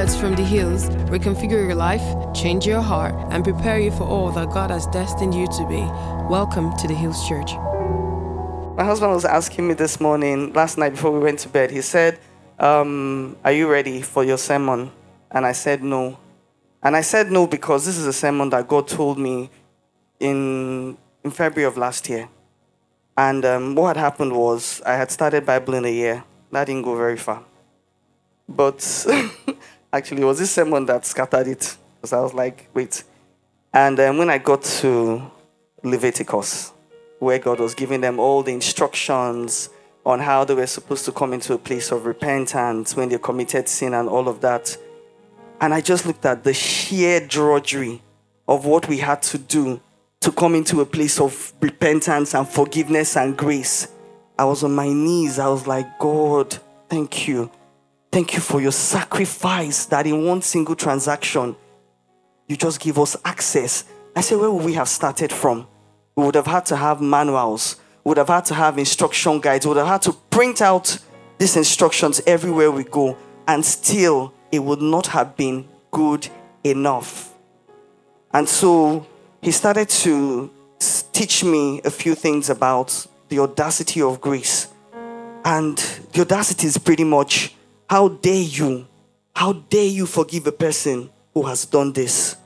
words from the hills reconfigure your life, change your heart, and prepare you for all that God has destined you to be. Welcome to the Hills Church. My husband was asking me this morning, last night before we went to bed, he said, are you ready for your sermon? And I said no. And I said no because this is a sermon that God told me in February of last year. And what had happened was I had started Bible in a year. That didn't go very far. But actually, it was this sermon that scattered it. Because I was like, wait. And then when I got to Leviticus, where God was giving them all the instructions on how they were supposed to come into a place of repentance when they committed sin and all of that. And I just looked at the sheer drudgery of what we had to do to come into a place of repentance and forgiveness and grace. I was on my knees. I was like, God, thank you. Thank you for your sacrifice that in one single transaction, you just give us access. I said, where would we have started from? We would have had to have manuals. We would have had to have instruction guides. We would have had to print out these instructions everywhere we go. And still, it would not have been good enough. And so he started to teach me a few things about the audacity of grace. And the audacity is pretty much, how dare you forgive a person who has done this?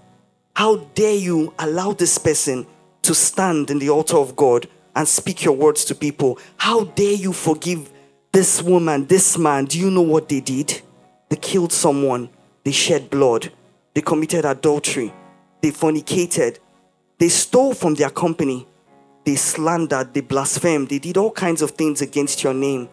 How dare you allow this person to stand in the altar of God and speak your words to people? How dare you forgive this woman, this man? Do you know what they did? They killed someone. They shed blood. They committed adultery. They fornicated. They stole from their company. They slandered. They blasphemed. They did all kinds of things against your name.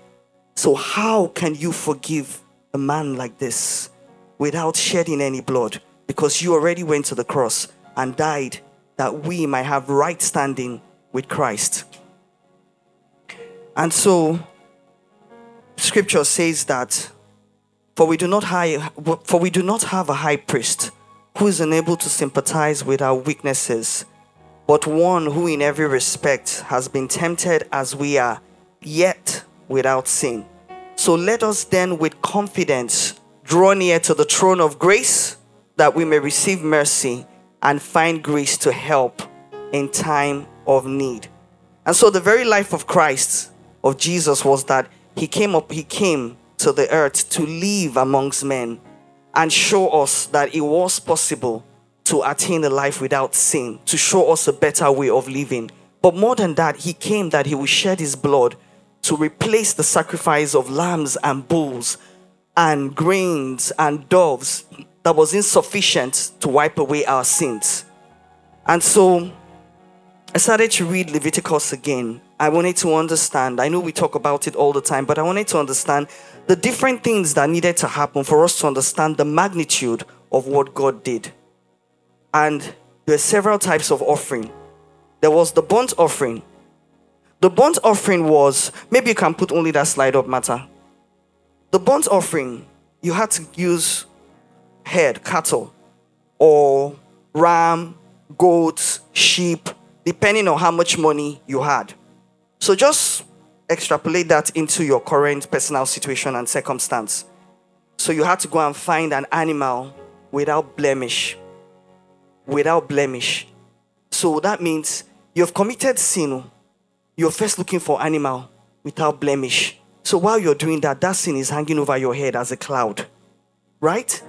So how can you forgive a man like this without shedding any blood? Because you already went to the cross and died that we might have right standing with Christ. And so scripture says that For we do not have a high priest who is unable to sympathize with our weaknesses, but one who in every respect has been tempted as we are, yet without sin. So let us then with confidence draw near to the throne of grace, that we may receive mercy and find grace to help in time of need. And so the very life of Christ, of Jesus, was that he came to the earth to live amongst men and show us that it was possible to attain a life without sin, to show us a better way of living. But more than that, he came that he would shed his blood to replace the sacrifice of lambs and bulls and grains and doves that was insufficient to wipe away our sins. And so I started to read Leviticus again. I wanted to understand. I know we talk about it all the time, but I wanted to understand the different things that needed to happen for us to understand the magnitude of what God did. And there were several types of offering. There was the burnt offering. The burnt offering was, maybe you can put only that slide up, Mata. The burnt offering, you had to use herd, cattle, or ram, goats, sheep, depending on how much money you had. So just extrapolate that into your current personal situation and circumstance. So you had to go and find an animal without blemish. Without blemish. So that means you've committed sin. You're first looking for animal without blemish. So while you're doing that, that sin is hanging over your head as a cloud. Right?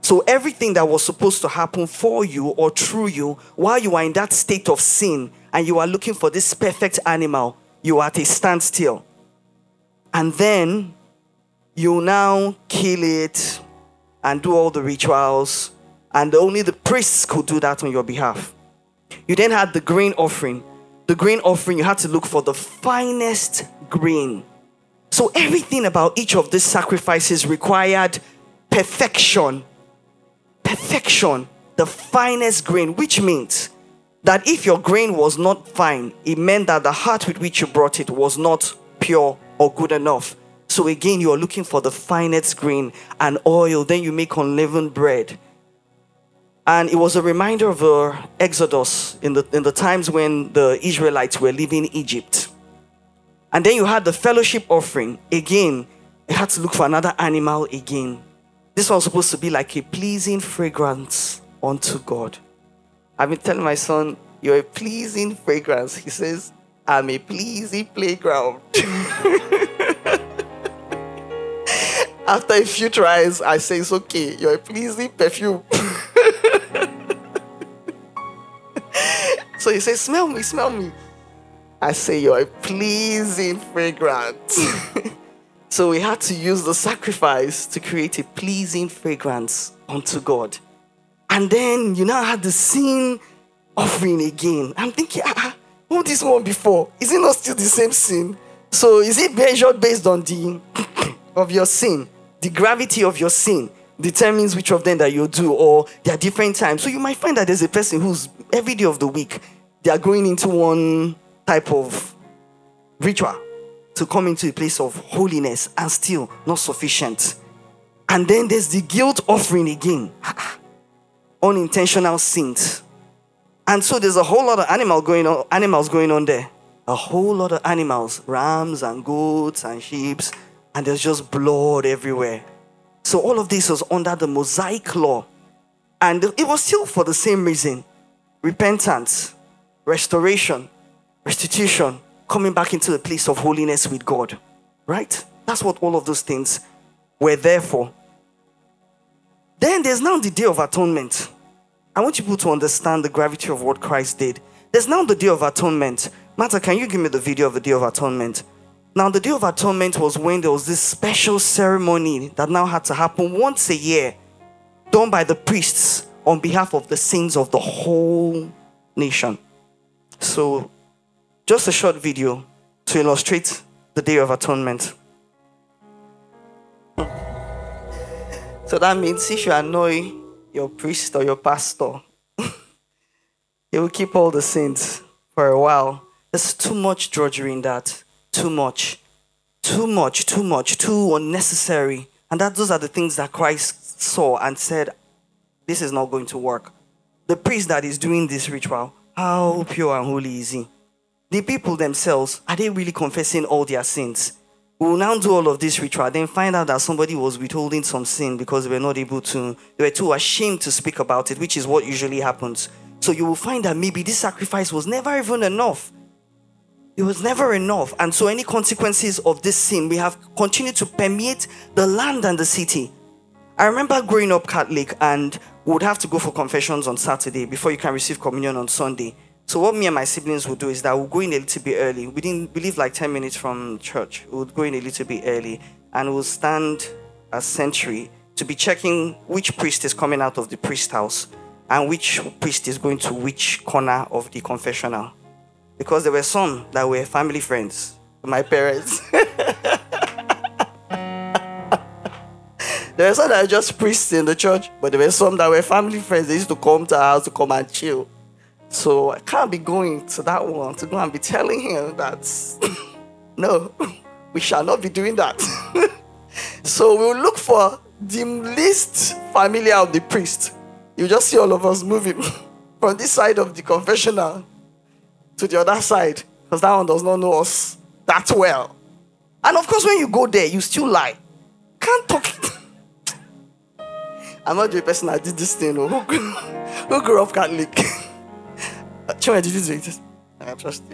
So everything that was supposed to happen for you or through you while you are in that state of sin and you are looking for this perfect animal, you are at a standstill. And then you now kill it and do all the rituals, and only the priests could do that on your behalf. You then had the grain offering. The grain offering, you had to look for the finest grain. So everything about each of these sacrifices required perfection. Perfection, the finest grain, which means that if your grain was not fine, it meant that the heart with which you brought it was not pure or good enough. So again, you are looking for the finest grain and oil. Then you make unleavened bread. And it was a reminder of Exodus in the times when the Israelites were leaving Egypt. And then you had the fellowship offering. Again, you had to look for another animal again. This was supposed to be like a pleasing fragrance unto God. I've been telling my son, you're a pleasing fragrance. He says, I'm a pleasing playground. After a few tries, I say, it's okay, you're a pleasing perfume. So he says, smell me, smell me. I say, you're a pleasing fragrance. So we had to use the sacrifice to create a pleasing fragrance unto God. And then you now had the sin offering again. I'm thinking, who this one before? Is it not still the same sin? So is it measured based on the of your sin? The gravity of your sin determines which of them that you do, or there are different times. So you might find that there's a person who's every day of the week, they are going into one type of ritual to come into a place of holiness and still not sufficient. And then there's the guilt offering again. Unintentional sins. And so there's a whole lot of animals going on there. A whole lot of animals, rams and goats and sheep, and there's just blood everywhere. So all of this was under the Mosaic law. And it was still for the same reason. Repentance, restoration, restitution, coming back into the place of holiness with God. Right? That's what all of those things were there for. Then there's now the Day of Atonement. I want you people to understand the gravity of what Christ did. There's now the Day of Atonement. Martha, can you give me the video of the Day of Atonement? Now, the Day of Atonement was when there was this special ceremony that now had to happen once a year, done by the priests on behalf of the sins of the whole nation. So, just a short video to illustrate the Day of Atonement. So that means if you annoy your priest or your pastor, he will keep all the sins for a while. There's too much drudgery in that. Too much, too unnecessary. And those are the things that Christ saw and said, this is not going to work. The priest that is doing this ritual, how pure and holy is he? The people themselves, are they really confessing all their sins? We will now do all of this ritual, then find out that somebody was withholding some sin because they were too ashamed to speak about it, which is what usually happens. So you will find that maybe this sacrifice was never even enough. It was never enough. And so any consequences of this sin, we have continued to permeate the land and the city. I remember growing up Catholic, and we would have to go for confessions on Saturday before you can receive communion on Sunday. So what me and my siblings would do is that we'll go in a little bit early. We lived like 10 minutes from church. We would go in a little bit early and we'll stand a sentry to be checking which priest is coming out of the priest house and which priest is going to which corner of the confessional. Because there were some that were family friends, my parents. There were some that were just priests in the church, but there were some that were family friends. They used to come to our house to come and chill. So I can't be going to that one to go and be telling him that, no, we shall not be doing that. So we'll look for the least familiar of the priest. You just see all of us moving from this side of the confessional to the other side, because that one does not know us that well. And of course, when you go there, you still lie. Can't talk. I'm not the person that did this thing. Who grew up Catholic? Children, did you do it? I'm just.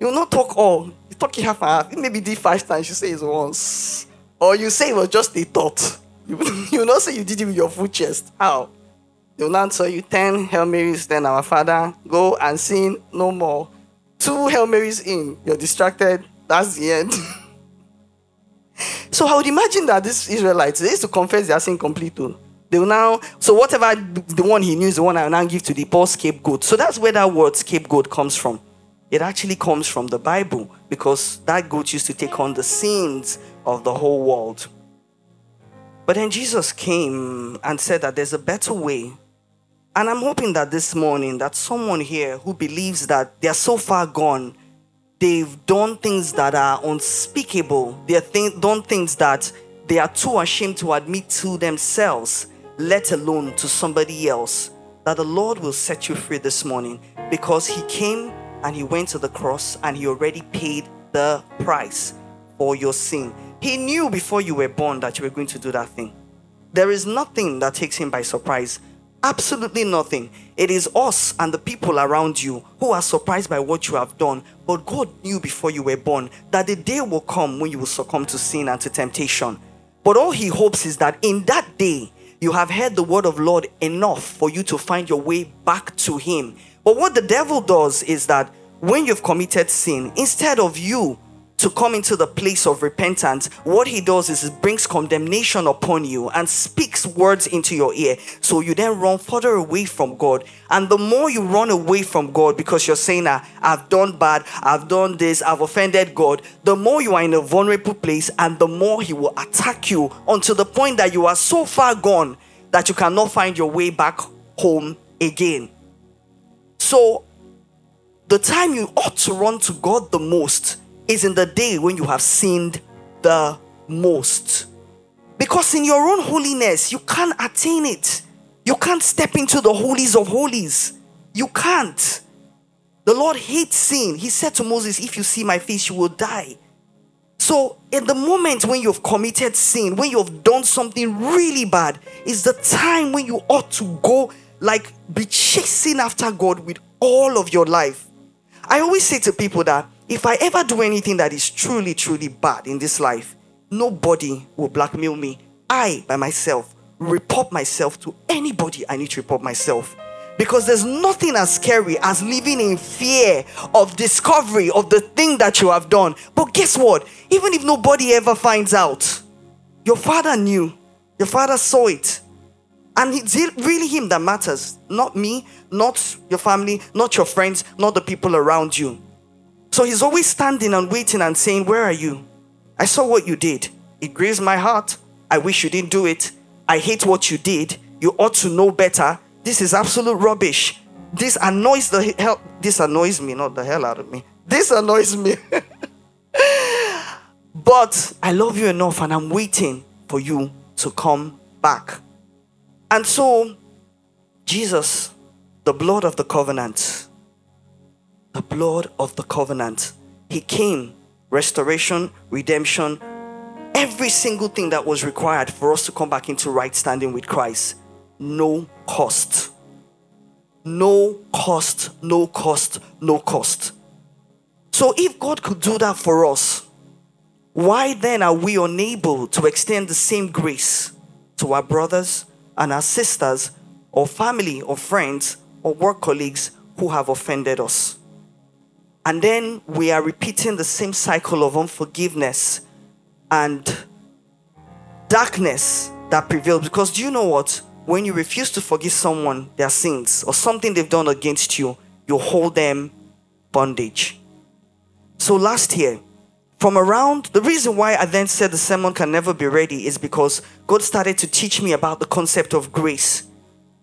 You will not talk all. You talk it half and half. It maybe did 5 times. You say it once, or you say it was just a thought. You will not say you did it with your full chest. How? They will now tell you 10 Hail Marys, then Our Father, go and sin no more. 2 Hail Marys in, you're distracted, that's the end. So I would imagine that these Israelites, they used to confess their sin completely. They will now, so whatever the one he knew is the one I will now give to the poor scapegoat. So that's where that word scapegoat comes from. It actually comes from the Bible, because that goat used to take on the sins of the whole world. But then Jesus came and said that there's a better way. And I'm hoping that this morning that someone here who believes that they're so far gone, they've done things that are unspeakable. They've done things that they are too ashamed to admit to themselves, let alone to somebody else, that the Lord will set you free this morning, because he came and he went to the cross and he already paid the price for your sin. He knew before you were born that you were going to do that thing. There is nothing that takes him by surprise. Absolutely nothing. It is us and the people around you who are surprised by what you have done. But God knew before you were born that the day will come when you will succumb to sin and to temptation. But all he hopes is that in that day, you have heard the word of Lord enough for you to find your way back to him. But what the devil does is that when you've committed sin, instead of you to come into the place of repentance, what he does is it brings condemnation upon you and speaks words into your ear. So you then run further away from God. And the more you run away from God because you're saying, I've done bad, I've done this, I've offended God, the more you are in a vulnerable place and the more he will attack you until the point that you are so far gone that you cannot find your way back home again. So the time you ought to run to God the most is in the day when you have sinned the most. Because in your own holiness, you can't attain it. You can't step into the holies of holies. You can't. The Lord hates sin. He said to Moses, if you see my face, you will die. So in the moment when you've committed sin, when you've done something really bad, is the time when you ought to go, like, be chasing after God with all of your life. I always say to people that if I ever do anything that is truly, truly bad in this life, nobody will blackmail me. I, by myself, report myself to anybody I need to report myself. Because there's nothing as scary as living in fear of discovery of the thing that you have done. But guess what? Even if nobody ever finds out, your father knew. Your father saw it. And it's really him that matters. Not me, not your family, not your friends, not the people around you. So he's always standing and waiting and saying, where are you? I saw what you did. It grieves my heart. I wish you didn't do it. I hate what you did. You ought to know better. This is absolute rubbish. This annoys me, not the hell out of me. This annoys me. But I love you enough and I'm waiting for you to come back. And so, Jesus, the blood of the covenant, the blood of the covenant. He came, restoration, redemption, every single thing that was required for us to come back into right standing with Christ. No cost. No cost, no cost, no cost. So if God could do that for us, why then are we unable to extend the same grace to our brothers and our sisters or family or friends or work colleagues who have offended us? And then we are repeating the same cycle of unforgiveness and darkness that prevails. Because do you know what? When you refuse to forgive someone their sins or something they've done against you, you hold them bondage. So last year, the reason why I then said the sermon can never be ready is because God started to teach me about the concept of grace.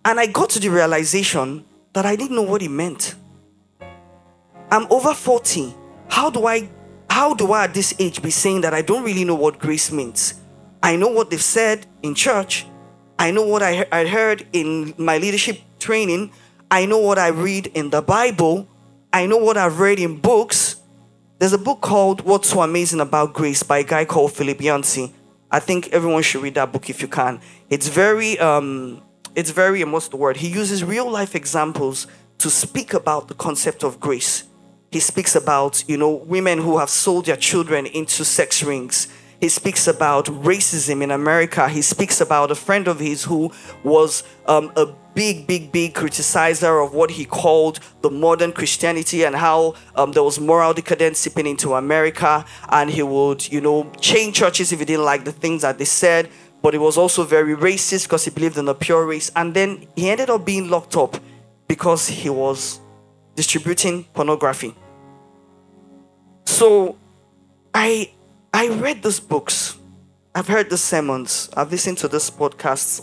And I got to the realization that I didn't know what it meant. I'm over 40. How do I at this age be saying that I don't really know what grace means? I know what they've said in church. I know what I heard in my leadership training. I know what I read in the Bible. I know what I've read in books. There's a book called What's So Amazing About Grace by a guy called Philip Yancey. I think everyone should read that book if you can. It's very, what's the word? He uses real life examples to speak about the concept of grace. He speaks about, women who have sold their children into sex rings. He speaks about racism in America. He speaks about a friend of his who was a big criticizer of what he called the modern Christianity and how there was moral decadence seeping into America. And he would, chain churches if he didn't like the things that they said. But he was also very racist because he believed in a pure race. And then he ended up being locked up because he was distributing pornography. So I read these books. I've heard the sermons. I've listened to these podcasts,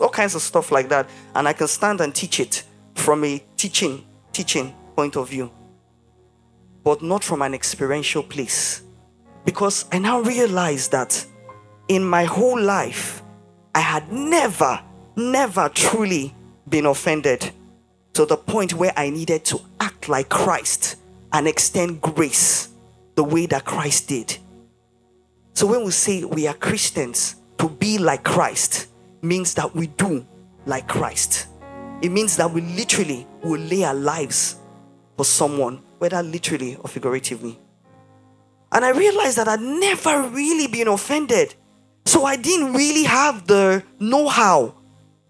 all kinds of stuff like that. And I can stand and teach it from a teaching point of view. But not from an experiential place. Because I now realize that in my whole life, I had never truly been offended to the point where I needed to act like Christ and extend grace the way that Christ did. So when we say we are Christians, to be like Christ means that we do like Christ. It means that we literally will lay our lives for someone, whether literally or figuratively. And I realized that I'd never really been offended. So I didn't really have the know-how.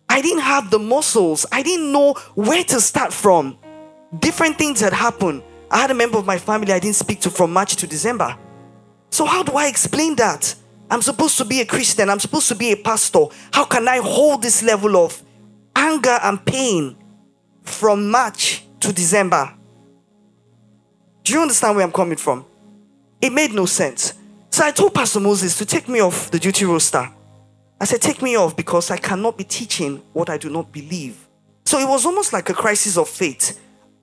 I didn't have the muscles. I didn't know where to start from. Different things had happened. I had a member of my family I didn't speak to from March to December. So how do I explain that? I'm supposed to be a Christian. I'm supposed to be a pastor. How can I hold this level of anger and pain from March to December? Do you understand where I'm coming from? It made no sense. So I told Pastor Moses to take me off the duty roster. I said, take me off because I cannot be teaching what I do not believe. So it was almost like a crisis of faith.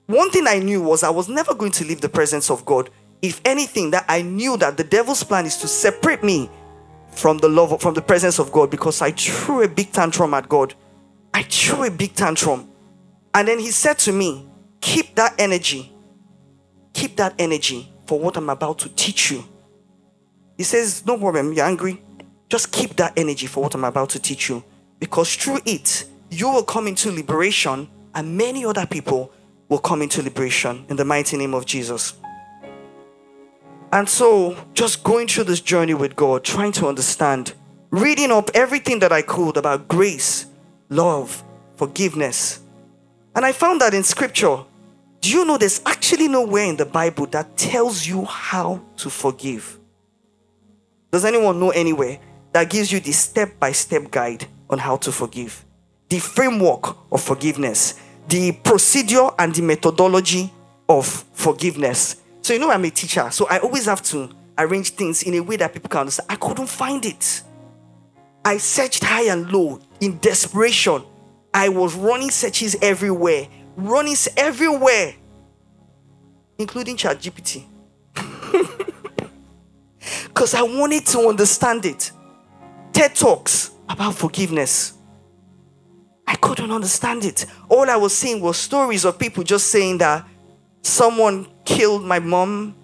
One thing I knew was I was never going to leave the presence of God. If anything, that I knew that the devil's plan is to separate me from the presence of God, because I threw a big tantrum at God. I threw a big tantrum. And then he said to me, keep that energy. Keep that energy for what I'm about to teach you. He says, no problem, you're angry. Just keep that energy for what I'm about to teach you. Because through it, you will come into liberation and many other people will come into liberation in the mighty name of Jesus. And so, just going through this journey with God, trying to understand, reading up everything that I could about grace, love, forgiveness. And I found that in scripture. Do you know there's actually nowhere in the Bible that tells you how to forgive? Does anyone know anywhere that gives you the step-by-step guide on how to forgive? The framework of forgiveness, the procedure and the methodology of forgiveness. So you know I'm a teacher, so I always have to arrange things in a way that people can understand. I couldn't find it. I searched high and low in desperation. I was running searches everywhere. Including ChatGPT. Because I wanted to understand it. TED Talks about forgiveness. I couldn't understand it. All I was seeing was stories of people just saying that someone killed my mom,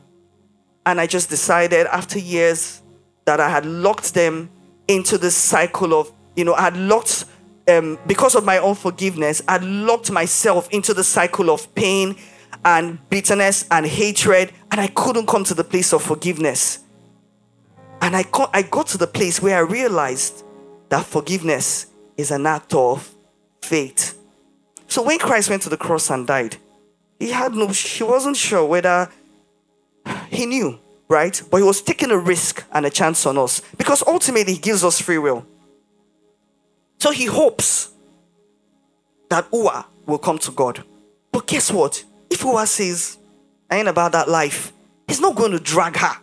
and I just decided after years that I had locked them into this cycle of, I had locked, because of my unforgiveness, I locked myself into the cycle of pain and bitterness and hatred, and I couldn't come to the place of forgiveness. And I got to the place where I realized that forgiveness is an act of faith. So when Christ went to the cross and died, he wasn't sure whether he knew, right? But he was taking a risk and a chance on us, because ultimately he gives us free will. So he hopes that Uwa will come to God. But guess what? If Uwa says, I ain't about that life, he's not going to drag her.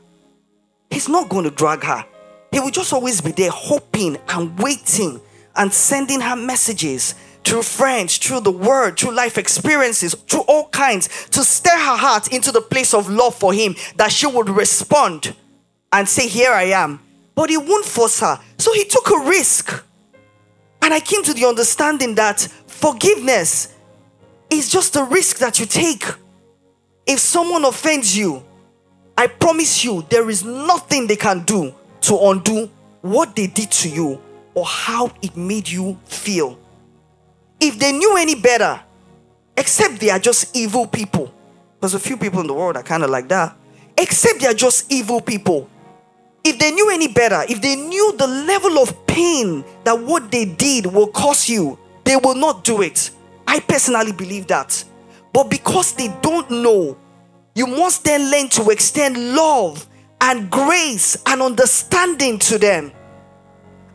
He will just always be there hoping and waiting and sending her messages through friends, through the word, through life experiences, through all kinds, to stir her heart into the place of love for him, that she would respond and say, here I am. But he won't force her. So he took a risk. And I came to the understanding that forgiveness is just a risk that you take. If someone offends you, I promise you, there is nothing they can do to undo what they did to you or how it made you feel. If they knew any better, except they are just evil people. Because a few people in the world are kind of like that. Except they are just evil people. If they knew any better, if they knew the level of pain that what they did will cause you, they will not do it. I personally believe that. But because they don't know, you must then learn to extend love and grace and understanding to them.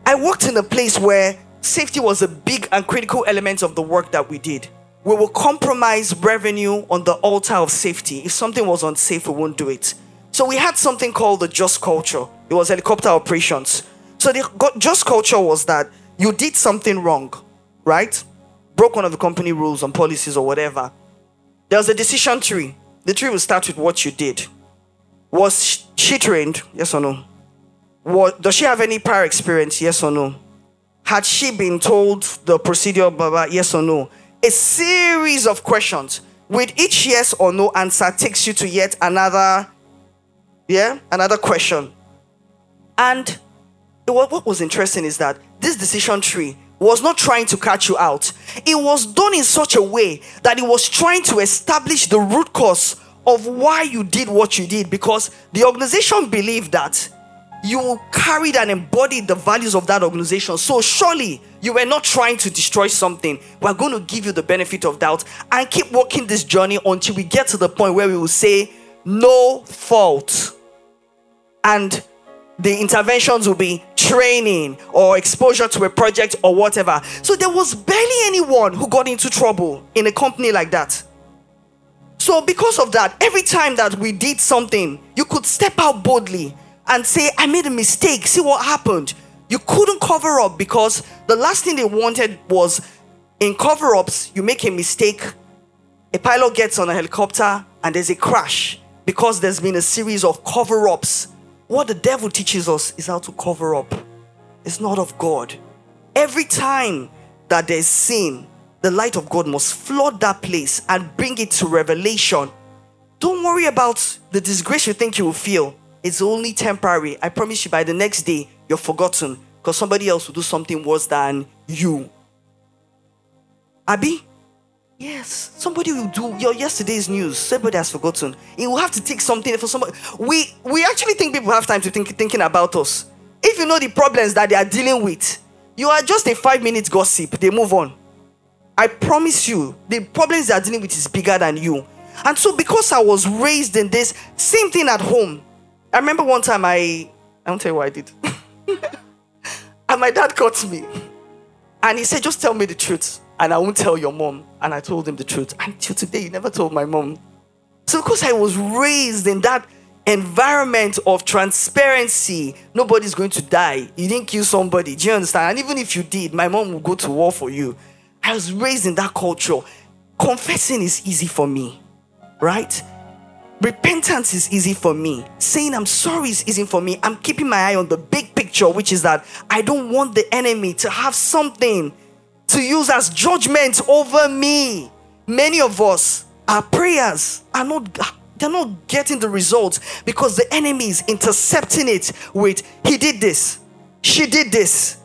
I worked in a place where safety was a big and critical element of the work that we did. We will compromise revenue on the altar of safety. If something was unsafe, we won't do it. So we had something called the Just Culture. It was helicopter operations. So the Just Culture was that you did something wrong, right? Broke one of the company rules and policies or whatever. There was a decision tree. The tree will start with what you did. Was she trained? Yes or no? Does she have any prior experience? Yes or no? Had she been told the procedure? Blah, blah, yes or no? A series of questions. With each yes or no answer takes you to yet another question. And what was interesting is that this decision tree was not trying to catch you out. It was done in such a way that it was trying to establish the root cause of why you did what you did, because the organization believed that you carried and embodied the values of that organization. So surely you were not trying to destroy something. We're going to give you the benefit of doubt and keep walking this journey until we get to the point where we will say no fault. And the interventions will be training or exposure to a project or whatever. So there was barely anyone who got into trouble in a company like that. So because of that, every time that we did something, you could step out boldly and say, I made a mistake, see what happened. You couldn't cover up, because the last thing they wanted was, in cover-ups, you make a mistake, a pilot gets on a helicopter and there's a crash because there's been a series of cover-ups. What the devil teaches us is how to cover up. It's not of God. Every time that there's sin, the light of God must flood that place and bring it to revelation. Don't worry about the disgrace you think you will feel. It's only temporary. I promise you, by the next day, you're forgotten, because somebody else will do something worse than you. Abi? Yes. Somebody will do your yesterday's news. Somebody has forgotten. It will have to take something for somebody. We actually think people have time to thinking about us. If you know the problems that they are dealing with, you are just a 5-minute gossip. They move on. I promise you, the problems they are dealing with is bigger than you. And so because I was raised in this, same thing at home. I remember one time I don't tell you what I did. And my dad caught me. And he said, just tell me the truth and I won't tell your mom. And I told him the truth. Until today, he never told my mom. So because I was raised in that environment of transparency, nobody's going to die. You didn't kill somebody. Do you understand? And even if you did, my mom will go to war for you. I was raised in that culture. Confessing is easy for me, right? Repentance is easy for me. Saying I'm sorry is easy for me. I'm keeping my eye on the big picture, which is that I don't want the enemy to have something to use as judgment over me. Many of us, our prayers are not getting the results because the enemy is intercepting it with, he did this, she did this.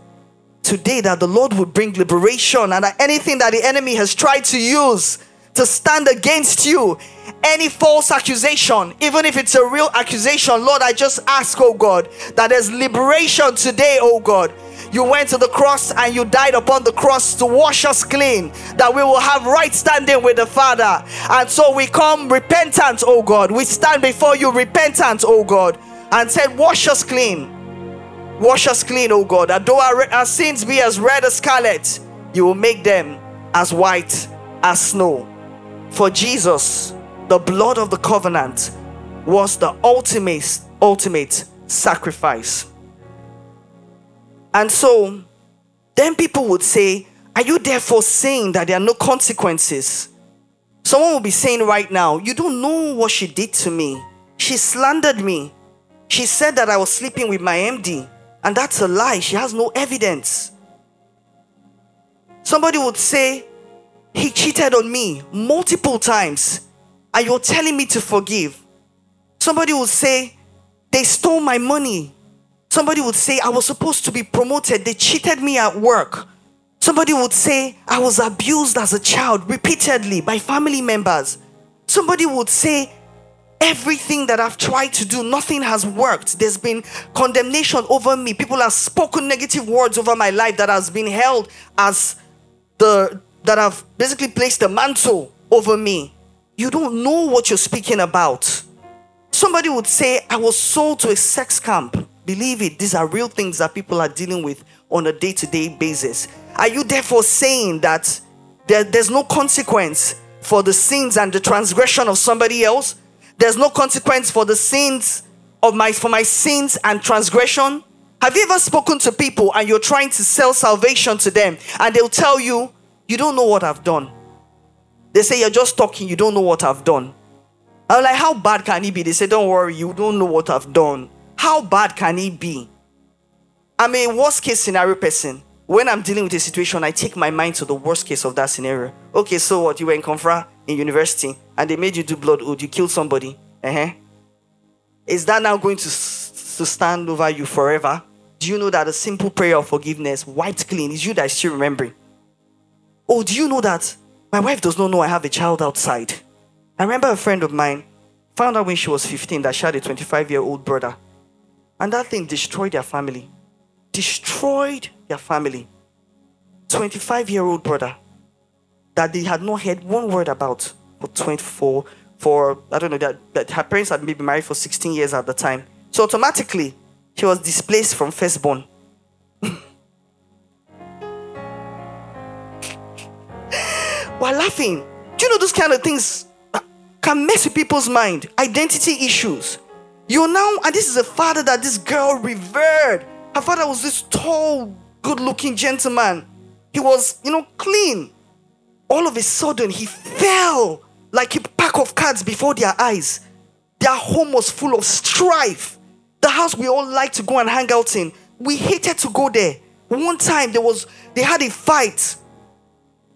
Today, that the Lord would bring liberation, and that anything that the enemy has tried to use to stand against you, any false accusation, even if it's a real accusation, Lord, I just ask, oh God, that there's liberation today, oh God. You went to the cross and you died upon the cross to wash us clean, that we will have right standing with the Father. And so we come repentant, oh God. We stand before you repentant, oh God, and said, wash us clean. Wash us clean, oh God. And though our sins be as red as scarlet, you will make them as white as snow. For Jesus, the blood of the covenant was the ultimate sacrifice. And so, then people would say, are you therefore saying that there are no consequences? Someone will be saying right now, you don't know what she did to me. She slandered me. She said that I was sleeping with my MD. And that's a lie. She has no evidence. Somebody would say, he cheated on me multiple times, and you're telling me to forgive. Somebody would say, they stole my money. Somebody would say, I was supposed to be promoted. They cheated me at work. Somebody would say, I was abused as a child repeatedly by family members. Somebody would say, everything that I've tried to do, nothing has worked. There's been condemnation over me. People have spoken negative words over my life that has been held as that have basically placed the mantle over me. You don't know what you're speaking about. Somebody would say, I was sold to a sex camp. Believe it, these are real things that people are dealing with on a day-to-day basis. Are you therefore saying that there's no consequence for the sins and the transgression of somebody else? There's no consequence for the sins for my sins and transgression? Have you ever spoken to people and you're trying to sell salvation to them and they'll tell you, you don't know what I've done? They say, you're just talking, you don't know what I've done. I'm like, how bad can it be? They say, don't worry, you don't know what I've done. How bad can it be? I'm a worst case scenario person. When I'm dealing with a situation, I take my mind to the worst case of that scenario. Okay, so what? You were in Confra in university and they made you do blood oath. You killed somebody. Is that now going to stand over you forever? Do you know that a simple prayer of forgiveness, wiped clean, is you that is still remembering? Oh, do you know that my wife does not know I have a child outside? I remember a friend of mine found out when she was 15 that she had a 25-year-old brother. And that thing destroyed their family. 25-year-old brother that they had not heard one word about for 24, for, I don't know, that her parents had maybe married for 16 years at the time. So automatically, she was displaced from firstborn. While laughing. Do you know those kind of things can mess with people's mind? Identity issues. You know, and this is a father that this girl revered. Her father was this tall, good-looking gentleman. He was, clean. All of a sudden, he fell like a pack of cards before their eyes. Their home was full of strife. The house we all liked to go and hang out in, we hated to go there. One time, they had a fight.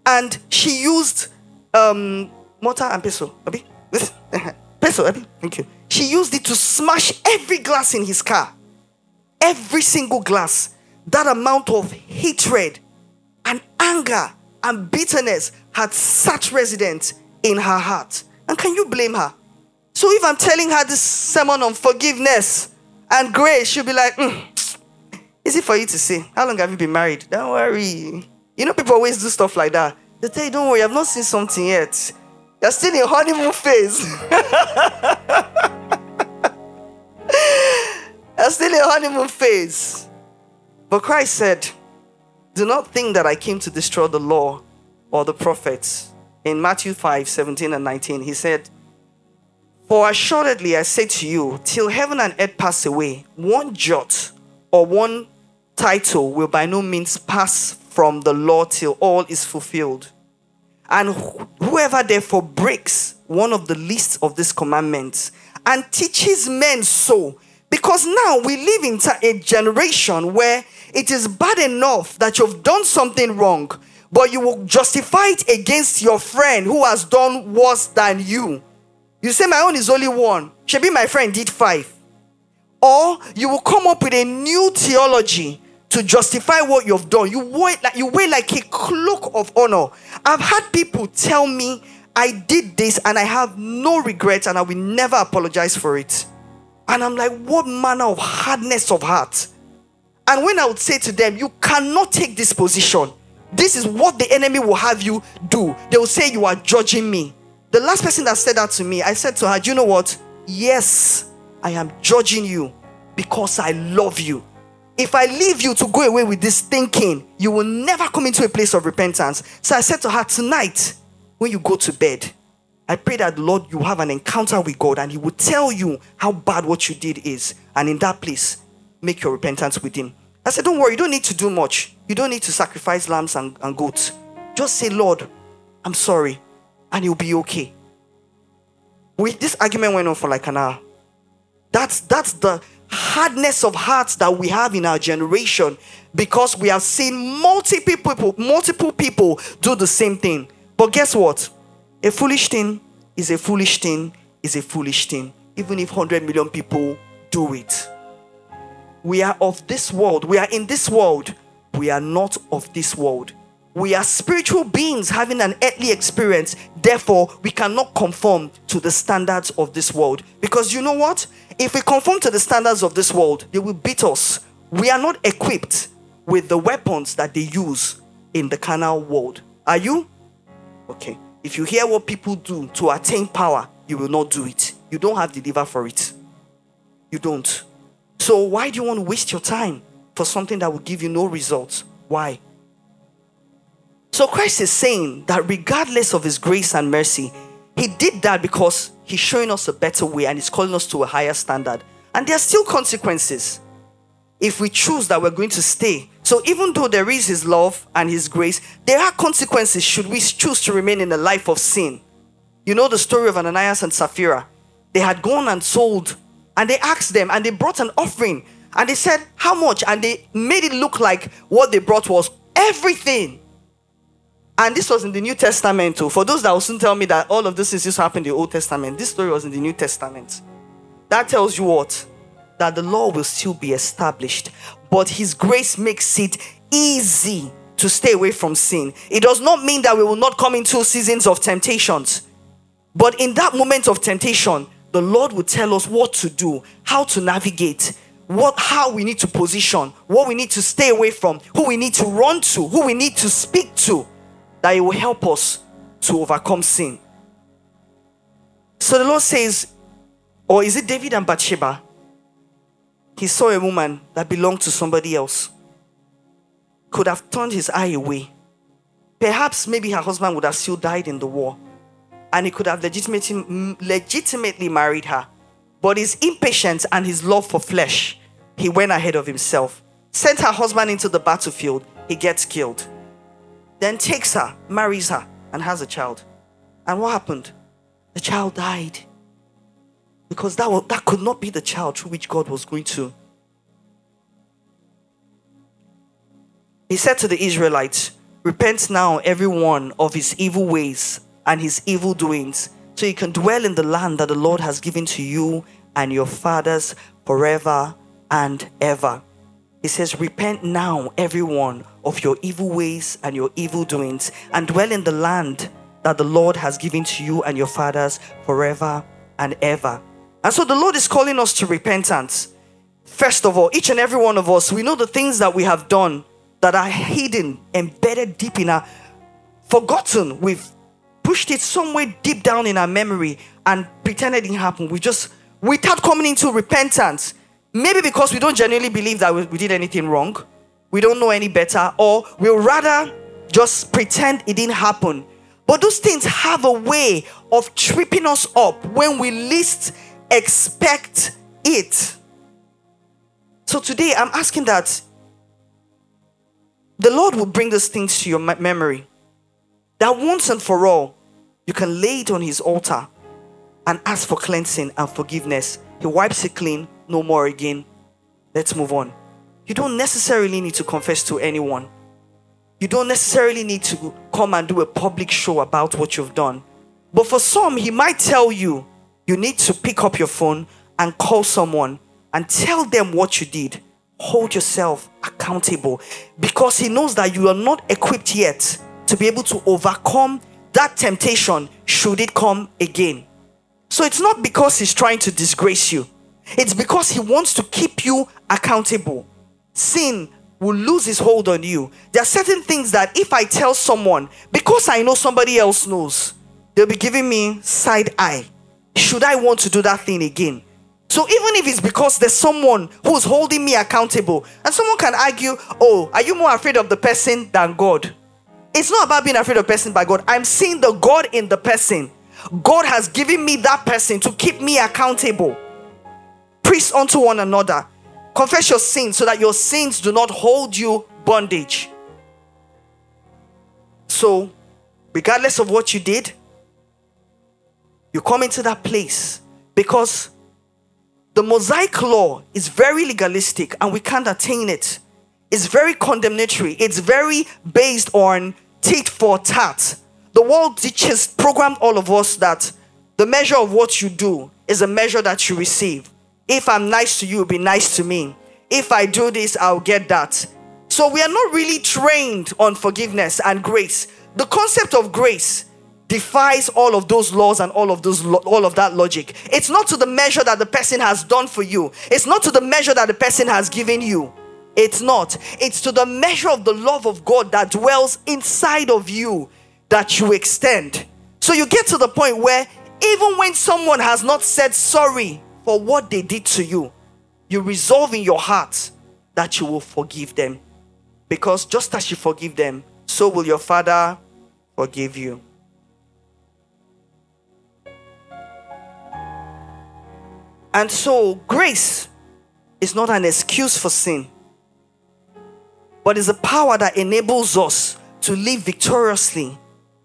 And she used mortar and pestle. Abi? Pestle, Abi? Thank you. She used it to smash every glass in his car. Every single glass. That amount of hatred and anger and bitterness had sat resident in her heart. And can you blame her? So if I'm telling her this sermon on forgiveness and grace, she'll be like, easy for you to say. How long have you been married? Don't worry. People always do stuff like that. They tell you, don't worry, I've not seen something yet. You're still in honeymoon phase. You're still in honeymoon phase. But Christ said, do not think that I came to destroy the law or the prophets. In Matthew 5:17 and 19, he said, for assuredly I say to you, till heaven and earth pass away, one jot or one tittle will by no means pass from the law till all is fulfilled. And whoever therefore breaks one of the least of these commandments and teaches men so, because now we live in a generation where it is bad enough that you've done something wrong, but you will justify it against your friend who has done worse than you. You say, my own is only one. Shebi, my friend did 5. Or you will come up with a new theology to justify what you've done. You wear like a cloak of honor. I've had people tell me, I did this and I have no regrets and I will never apologize for it. And I'm like, what manner of hardness of heart? And when I would say to them, you cannot take this position. This is what the enemy will have you do. They will say, you are judging me. The last person that said that to me, I said to her, do you know what? Yes, I am judging you because I love you. If I leave you to go away with this thinking, you will never come into a place of repentance. So I said to her, tonight, when you go to bed, I pray that, Lord, you have an encounter with God and he will tell you how bad what you did is. And in that place, make your repentance with him. I said, don't worry, you don't need to do much. You don't need to sacrifice lambs and goats. Just say, Lord, I'm sorry. And you'll be okay. This argument went on for like an hour. That's the hardness of hearts that we have in our generation. Because we have seen multiple people do the same thing. But guess what? A foolish thing is a foolish thing is a foolish thing, even if 100 million people do it. We are of this world. We are in this world. We are not of this world. We are spiritual beings having an earthly experience. Therefore, we cannot conform to the standards of this world. Because you know what? If we conform to the standards of this world, they will beat us. We are not equipped with the weapons that they use in the carnal world. Are you? Okay. If you hear what people do to attain power, you will not do it. You don't have the liver for it. You don't. So why do you want to waste your time for something that will give you no results? Why? So Christ is saying that regardless of his grace and mercy, he did that because he's showing us a better way and he's calling us to a higher standard. And there are still consequences if we choose that we're going to stay. So even though there is his love and his grace, there are consequences should we choose to remain in a life of sin. You know the story of Ananias and Sapphira. They had gone and sold, and they asked them, and they brought an offering, and they said, how much? And they made it look like what they brought was everything. And this was in the New Testament too. For those that will soon tell me that all of this is just happened in the Old Testament, this story was in the New Testament. That tells you what? That the law will still be established. but His grace makes it easy to stay away from sin. It does not mean that we will not come into seasons of temptations. But in that moment of temptation, the Lord will tell us what to do, how to navigate, how we need to position, what we need to stay away from, who we need to run to, who we need to speak to, that it will help us to overcome sin. So the Lord says, or is it David and Bathsheba? He saw a woman that belonged to somebody else. Could have turned his eye away. Perhaps maybe her husband would have still died in the war. And he could have legitimately married her. But his impatience and his love for flesh, he went ahead of himself. Sent her husband into the battlefield. He gets killed. Then takes her, marries her, and has a child. And what happened? The child died. Because that could not be the child through which God was going to. He said to the Israelites, repent now every one of his evil ways and his evil doings, so you can dwell in the land that the Lord has given to you and your fathers forever and ever. He says, repent now every one of your evil ways and your evil doings, and dwell in the land that the Lord has given to you and your fathers forever and ever. And so the Lord is calling us to repentance. First of all, each and every one of us, we know the things that we have done that are hidden, embedded deep in our, forgotten. We've pushed it somewhere deep down in our memory and pretended it happened. We just, without coming into repentance, maybe because we don't genuinely believe that we did anything wrong, we don't know any better, or we'll rather just pretend it didn't happen. But those things have a way of tripping us up when we least expect it. So today I'm asking that the Lord will bring these things to your memory, that once and for all, you can lay it on His altar and ask for cleansing and forgiveness. He wipes it clean, no more again. Let's move on. You don't necessarily need to confess to anyone. You don't necessarily need to come and do a public show about what you've done. But for some, He might tell you, you need to pick up your phone and call someone and tell them what you did. Hold yourself accountable, because He knows that you are not equipped yet to be able to overcome that temptation should it come again. So it's not because He's trying to disgrace you. It's because He wants to keep you accountable. Sin will lose His hold on you. There are certain things that if I tell someone, because I know somebody else knows, they'll be giving me side eye. Should I want to do that thing again? So even if it's because there's someone who's holding me accountable, and someone can argue, oh, are you more afraid of the person than God? It's not about being afraid of person by God. I'm seeing the God in the person. God has given me that person to keep me accountable. Preach unto one another. Confess your sins so that your sins do not hold you bondage. So, regardless of what you did, you come into that place because the Mosaic law is very legalistic and we can't attain it. It's very condemnatory. It's very based on tit for tat. The world teaches, programmed all of us that the measure of what you do is a measure that you receive. If I'm nice to you, be nice to me. If I do this, I'll get that. So we are not really trained on forgiveness and grace. The concept of grace defies all of those laws and all of that logic. It's not to the measure that the person has done for you. It's not to the measure that the person has given you. It's not. It's to the measure of the love of God that dwells inside of you that you extend. So you get to the point where even when someone has not said sorry for what they did to you, you resolve in your heart that you will forgive them. Because just as you forgive them, so will your Father forgive you. And so grace is not an excuse for sin, but is a power that enables us to live victoriously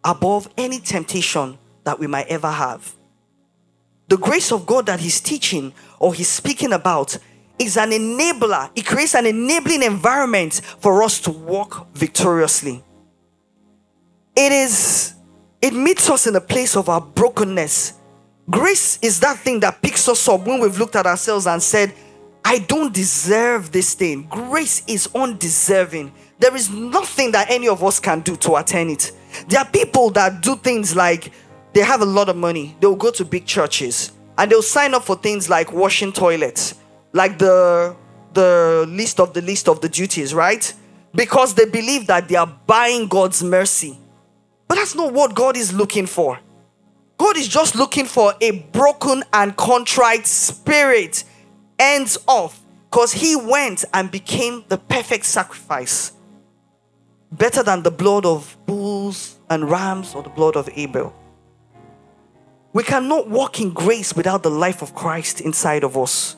above any temptation that we might ever have. The grace of God that He's teaching or He's speaking about is an enabler. It creates an enabling environment for us to walk victoriously. It meets us in the place of our brokenness. Grace is that thing that picks us up when we've looked at ourselves and said, I don't deserve this thing. Grace is undeserving. There is nothing that any of us can do to attain it. There are people that do things like they have a lot of money. They'll go to big churches and they'll sign up for things like washing toilets, like the list of the duties, right? Because they believe that they are buying God's mercy. But that's not what God is looking for. God is just looking for a broken and contrite spirit. Ends off, because he went and became the perfect sacrifice, better than the blood of bulls and rams or the blood of Abel. We cannot walk in grace without the life of Christ inside of us.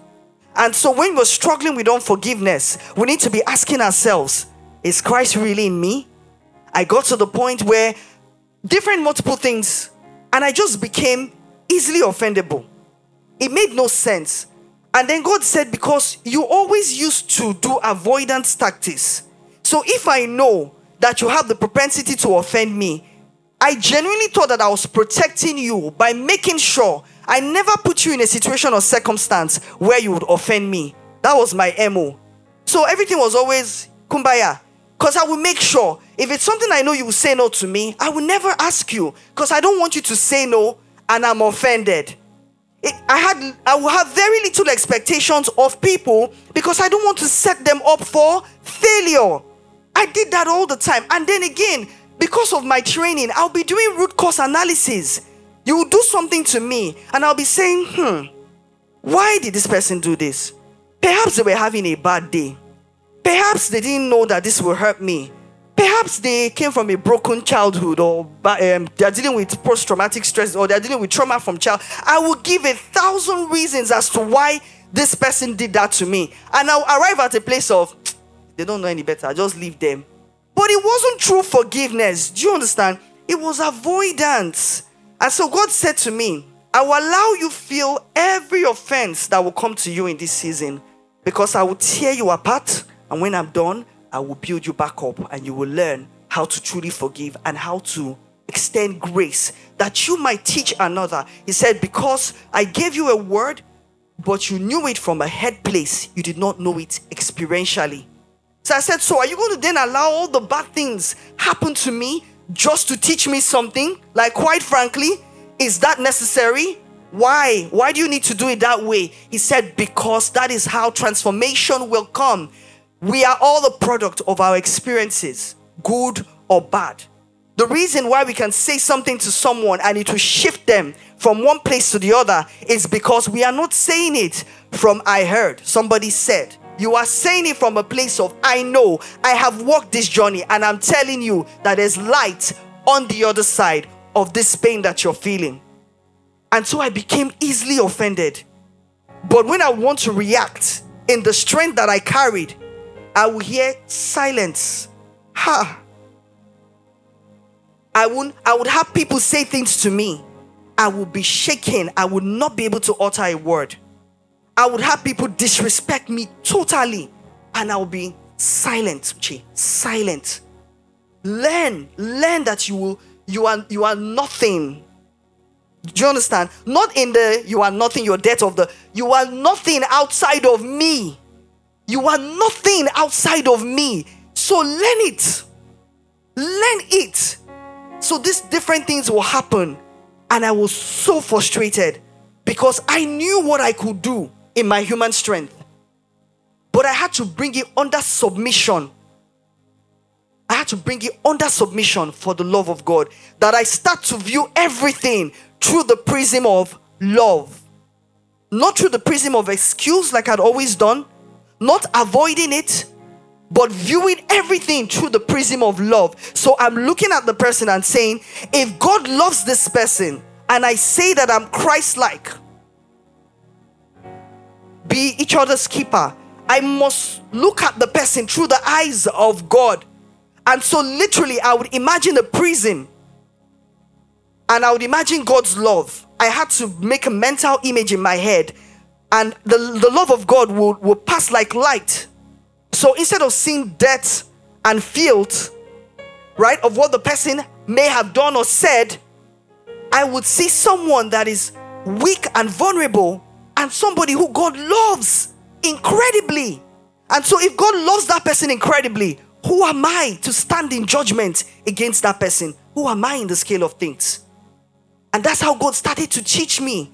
And so when we're struggling with unforgiveness, we need to be asking ourselves, is Christ really in me? I got to the point where different multiple things, and I just became easily offendable. It made no sense. And then God said, because you always used to do avoidance tactics. So if I know that you have the propensity to offend me, I genuinely thought that I was protecting you by making sure I never put you in a situation or circumstance where you would offend me. That was my MO. So everything was always kumbaya. Because I will make sure, if it's something I know you will say no to me, I will never ask you. Because I don't want you to say no and I'm offended. I will have very little expectations of people because I don't want to set them up for failure. I did that all the time. And then again, because of my training, I'll be doing root cause analysis. You will do something to me and I'll be saying, why did this person do this? Perhaps they were having a bad day. Perhaps they didn't know that this will hurt me. Perhaps they came from a broken childhood, or they're dealing with post-traumatic stress, or they're dealing with trauma from child. I will give 1,000 reasons as to why this person did that to me. And I'll arrive at a place of, they don't know any better, I just leave them. But it wasn't true forgiveness. Do you understand? It was avoidance. And so God said to me, I will allow you feel every offense that will come to you in this season, because I will tear you apart, and when I'm done, I will build you back up, and you will learn how to truly forgive and how to extend grace that you might teach another. He said, because I gave you a word, but you knew it from a head place. You did not know it experientially. So I said, so are you going to then allow all the bad things happen to me just to teach me something? Like, quite frankly, is that necessary? Why? Why do you need to do it that way? He said, because that is how transformation will come. We are all the product of our experiences, good or bad. The reason why we can say something to someone and it will shift them from one place to the other is because we are not saying it from I heard, somebody said. You are saying it from a place of I know, I have walked this journey, and I'm telling you that there's light on the other side of this pain that you're feeling. And so I became easily offended. But when I want to react in the strength that I carried, I will hear silence. I would have people say things to me. I would be shaken. I would not be able to utter a word. I would have people disrespect me totally. And I will be silent, Uche. Silent. Learn that you are nothing. Do you understand? Not in the you are nothing, your debt of the you are nothing outside of me. You are nothing outside of me. So learn it. Learn it. So these different things will happen. And I was so frustrated because I knew what I could do in my human strength. But I had to bring it under submission. I had to bring it under submission for the love of God. That I start to view everything through the prism of love. Not through the prism of excuse like I'd always done. Not avoiding it, but viewing everything through the prism of love. So I'm looking at the person and saying, if God loves this person, and I say that I'm Christ-like, be each other's keeper, I must look at the person through the eyes of God. And so literally, I would imagine a prison, and I would imagine God's love. I had to make a mental image in my head. And the love of God will pass like light. So instead of seeing debt and guilt, right, of what the person may have done or said, I would see someone that is weak and vulnerable and somebody who God loves incredibly. And so if God loves that person incredibly, who am I to stand in judgment against that person? Who am I in the scale of things? And that's how God started to teach me,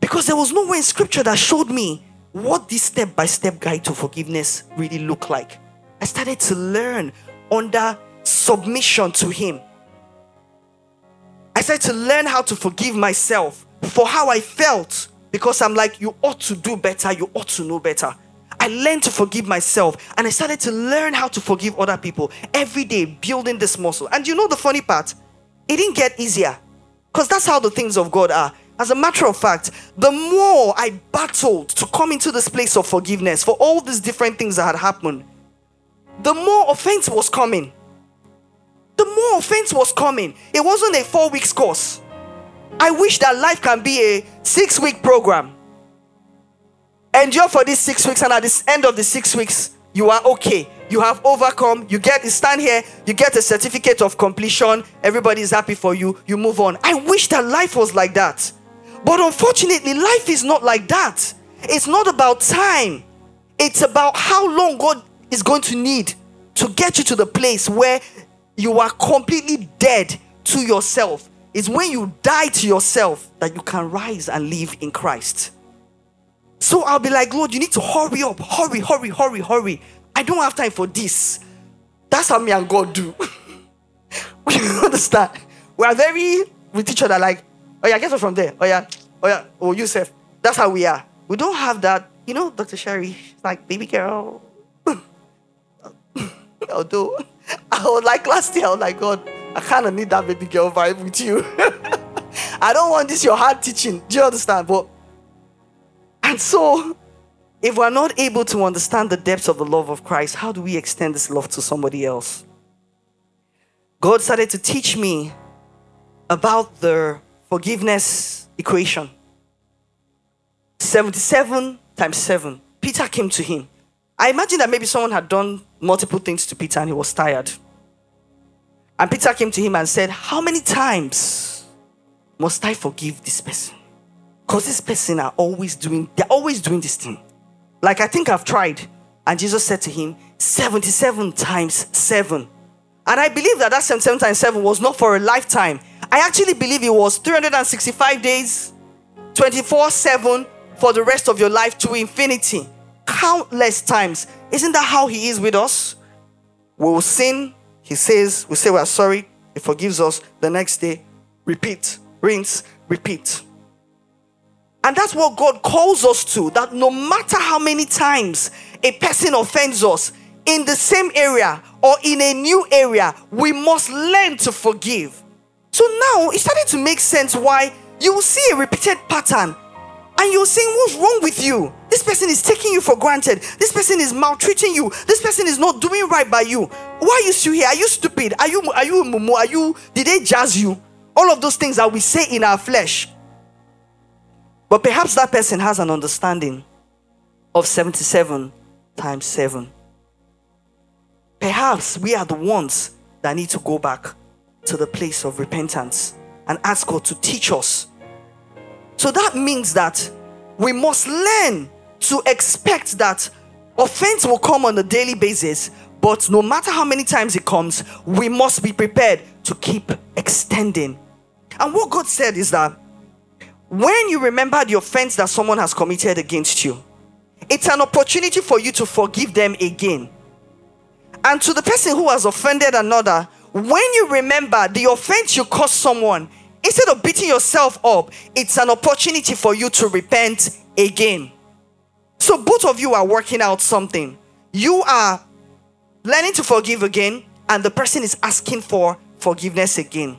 because there was nowhere in scripture that showed me what this step-by-step guide to forgiveness really looked like. I started to learn under submission to Him. I started to learn how to forgive myself for how I felt, because I'm like, you ought to do better, you ought to know better. I learned to forgive myself, and I started to learn how to forgive other people every day, building this muscle. And you know the funny part? It didn't get easier, because that's how the things of God are. As a matter of fact, the more I battled to come into this place of forgiveness for all these different things that had happened, the more offense was coming. It wasn't a 4 weeks course. I wish that life can be a 6-week program. Endure for these 6 weeks, and at the end of the 6 weeks, you are okay. You have overcome. You stand here, you get a certificate of completion. Everybody is happy for you. You move on. I wish that life was like that. But unfortunately, life is not like that. It's not about time. It's about how long God is going to need to get you to the place where you are completely dead to yourself. It's when you die to yourself that you can rise and live in Christ. So I'll be like, Lord, you need to hurry up. Hurry. I don't have time for this. That's how me and God do. You understand? We are very with each other like, oh yeah, get us from there. Oh yeah. Oh, Yusuf. That's how we are. We don't have that. You know, Dr. Sherry, she's like, baby girl. Although, I was like last year, I was like, God, I kind of need that baby girl vibe with you. I don't want this, your hard teaching. Do you understand? And so, if we're not able to understand the depths of the love of Christ, how do we extend this love to somebody else? God started to teach me about the forgiveness equation. 77 times 7. Peter came to him. I imagine that maybe someone had done multiple things to Peter and he was tired. And Peter came to him and said, how many times must I forgive this person? Because this person are always doing this thing. Like, I think I've tried. And Jesus said to him, 77 times 7. And I believe that 77 times 7 was not for a lifetime. I actually believe it was 365 days, 24/7 for the rest of your life to infinity. Countless times. Isn't that how He is with us? We will sin. He says, we say we are sorry. He forgives us. The next day, repeat, rinse, repeat. And that's what God calls us to, that no matter how many times a person offends us in the same area or in a new area, we must learn to forgive. So now it started to make sense why you will see a repeated pattern and you're saying, what's wrong with you? This person is taking you for granted. This person is maltreating you. This person is not doing right by you. Why are you still here? Are you stupid? Are you a mumu? Did they jazz you? All of those things that we say in our flesh. But perhaps that person has an understanding of 77 times 7. Perhaps we are the ones that need to go back to the place of repentance and ask God to teach us. So that means that we must learn to expect that offense will come on a daily basis, but no matter how many times it comes, we must be prepared to keep extending. And what God said is that when you remember the offense that someone has committed against you, it's an opportunity for you to forgive them again. And to the person who has offended another, when you remember the offense you caused someone, instead of beating yourself up, it's an opportunity for you to repent again. So both of you are working out something. You are learning to forgive again, and the person is asking for forgiveness again.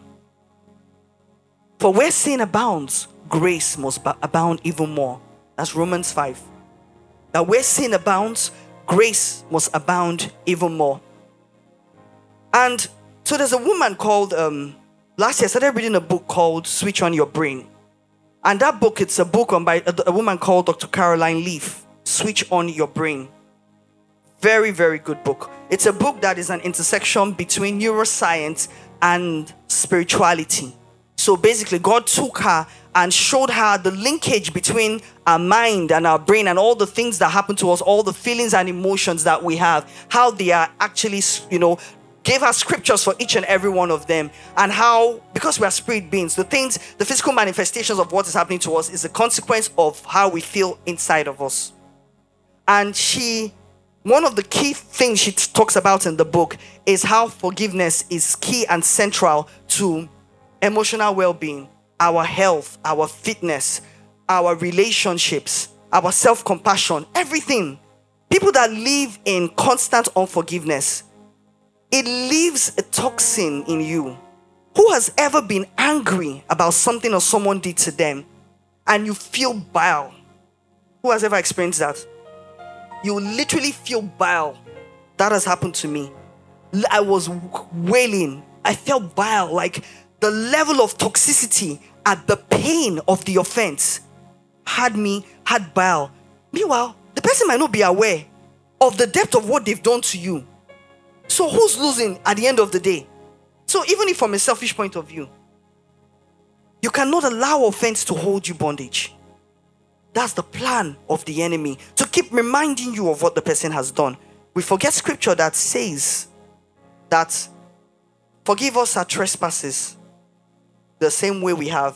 For where sin abounds, grace must abound even more. That's Romans 5. That where sin abounds, grace must abound even more. And so there's a woman called, last year I started reading a book called Switch on Your Brain. And that book, it's a book by a woman called Dr. Caroline Leaf, Switch on Your Brain. Very, very good book. It's a book that is an intersection between neuroscience and spirituality. So basically, God took her and showed her the linkage between our mind and our brain and all the things that happen to us, all the feelings and emotions that we have, how they are actually, you know, gave us scriptures for each and every one of them, and how, because we are spirit beings, the things, the physical manifestations of what is happening to us is a consequence of how we feel inside of us. And she, one of the key things she talks about in the book is how forgiveness is key and central to emotional well-being, our health, our fitness, our relationships, our self-compassion, everything. People that live in constant unforgiveness, it leaves a toxin in you. Who has ever been angry about something or someone did to them and you feel bile? Who has ever experienced that? You literally feel bile. That has happened to me. I was wailing. I felt bile, like the level of toxicity at the pain of the offense had bile. Meanwhile, the person might not be aware of the depth of what they've done to you. So who's losing at the end of the day? So even if from a selfish point of view, you cannot allow offense to hold you bondage. That's the plan of the enemy, to keep reminding you of what the person has done. We forget scripture that says that forgive us our trespasses the same way we have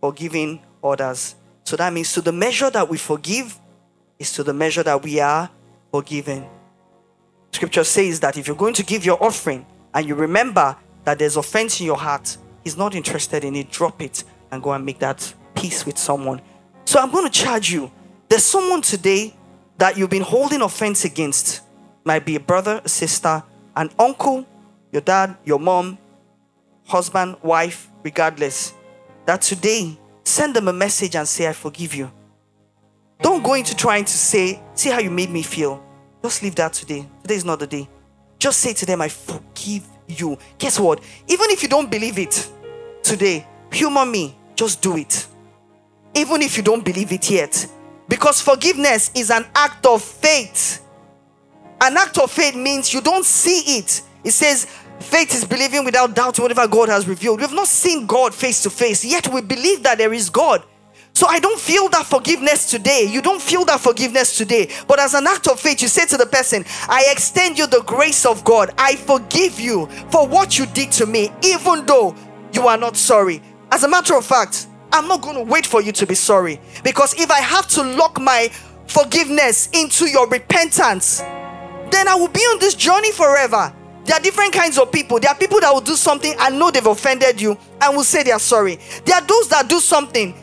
forgiven others. So that means to the measure that we forgive is to the measure that we are forgiven. Scripture says that if you're going to give your offering and you remember that there's offense in your heart, he's not interested in it, drop it and go and make that peace with someone. So I'm going to charge you. There's someone today that you've been holding offense against. Might be a brother, a sister, an uncle, your dad, your mom, husband, wife, regardless. That today, send them a message and say, I forgive you. Don't go into trying to say, see how you made me feel. Just leave that today. Today is not the day. Just say to them, I forgive you. Guess what? Even if you don't believe it today, humor me, just do it. Even if you don't believe it yet. Because forgiveness is an act of faith. An act of faith means you don't see it. It says, faith is believing without doubting whatever God has revealed. We have not seen God face to face, yet we believe that there is God. So I don't feel that forgiveness today. You don't feel that forgiveness today. But as an act of faith, you say to the person, I extend you the grace of God. I forgive you for what you did to me, even though you are not sorry. As a matter of fact, I'm not going to wait for you to be sorry. Because if I have to lock my forgiveness into your repentance, then I will be on this journey forever. There are different kinds of people. There are people that will do something and know they've offended you and will say they are sorry. There are those that do something,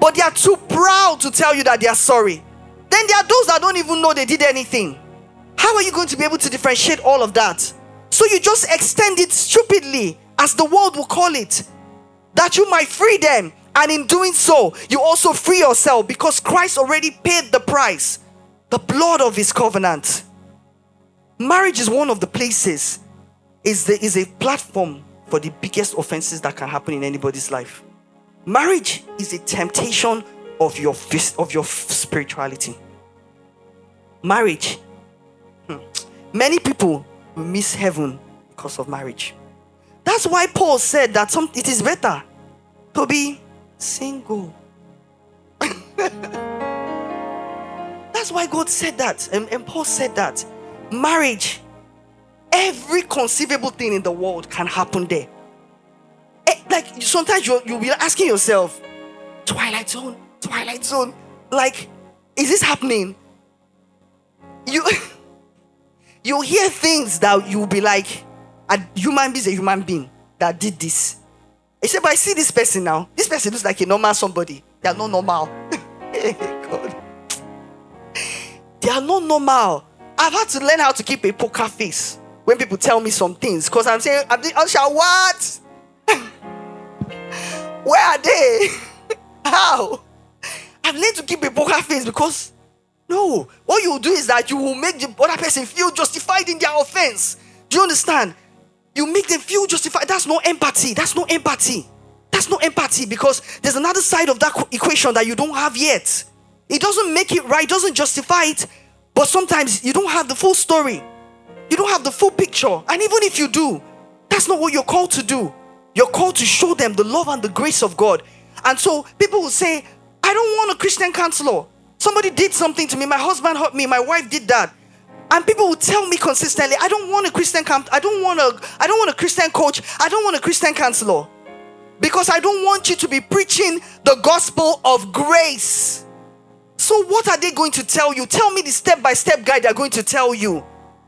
but they are too proud to tell you that they are sorry. Then there are those that don't even know they did anything. How are you going to be able to differentiate all of that? So you just extend it stupidly, as the world will call it, that you might free them. And in doing so, you also free yourself, because Christ already paid the price, the blood of his covenant. Marriage is one of the places, is a platform for the biggest offenses that can happen in anybody's life. Marriage is a temptation of your spirituality. Marriage. Many people will miss heaven because of marriage. That's why Paul said that it is better to be single. That's why God said that, and Paul said that. Marriage, every conceivable thing in the world can happen there. Like sometimes you'll be asking yourself, Twilight Zone, like, is this happening? You'll hear things that you'll be like, a human being that did this. I said, but I see this person now. This person looks like a normal somebody. They are not normal. Hey, God. They are not normal. I've had to learn how to keep a poker face when people tell me some things, because I'm saying, Ansha, what? Where are they? How? I've learned to keep a poker face, because no, what you do is that you will make the other person feel justified in their offense. Do you understand? You make them feel justified. That's no empathy, because there's another side of that equation that you don't have yet. It doesn't make it right, doesn't justify it, but sometimes you don't have the full story. You don't have the full picture. And even if you do, that's not what you're called to do. You're called to show them the love and the grace of God. And so people will say, I don't want a Christian counselor. Somebody did something to me. My husband hurt me. My wife did that. And people will tell me consistently, I don't want a Christian camp. I don't want a Christian coach. I don't want a Christian counselor. Because I don't want you to be preaching the gospel of grace. So what are they going to tell you? Tell me the step-by-step guide they're going to tell you.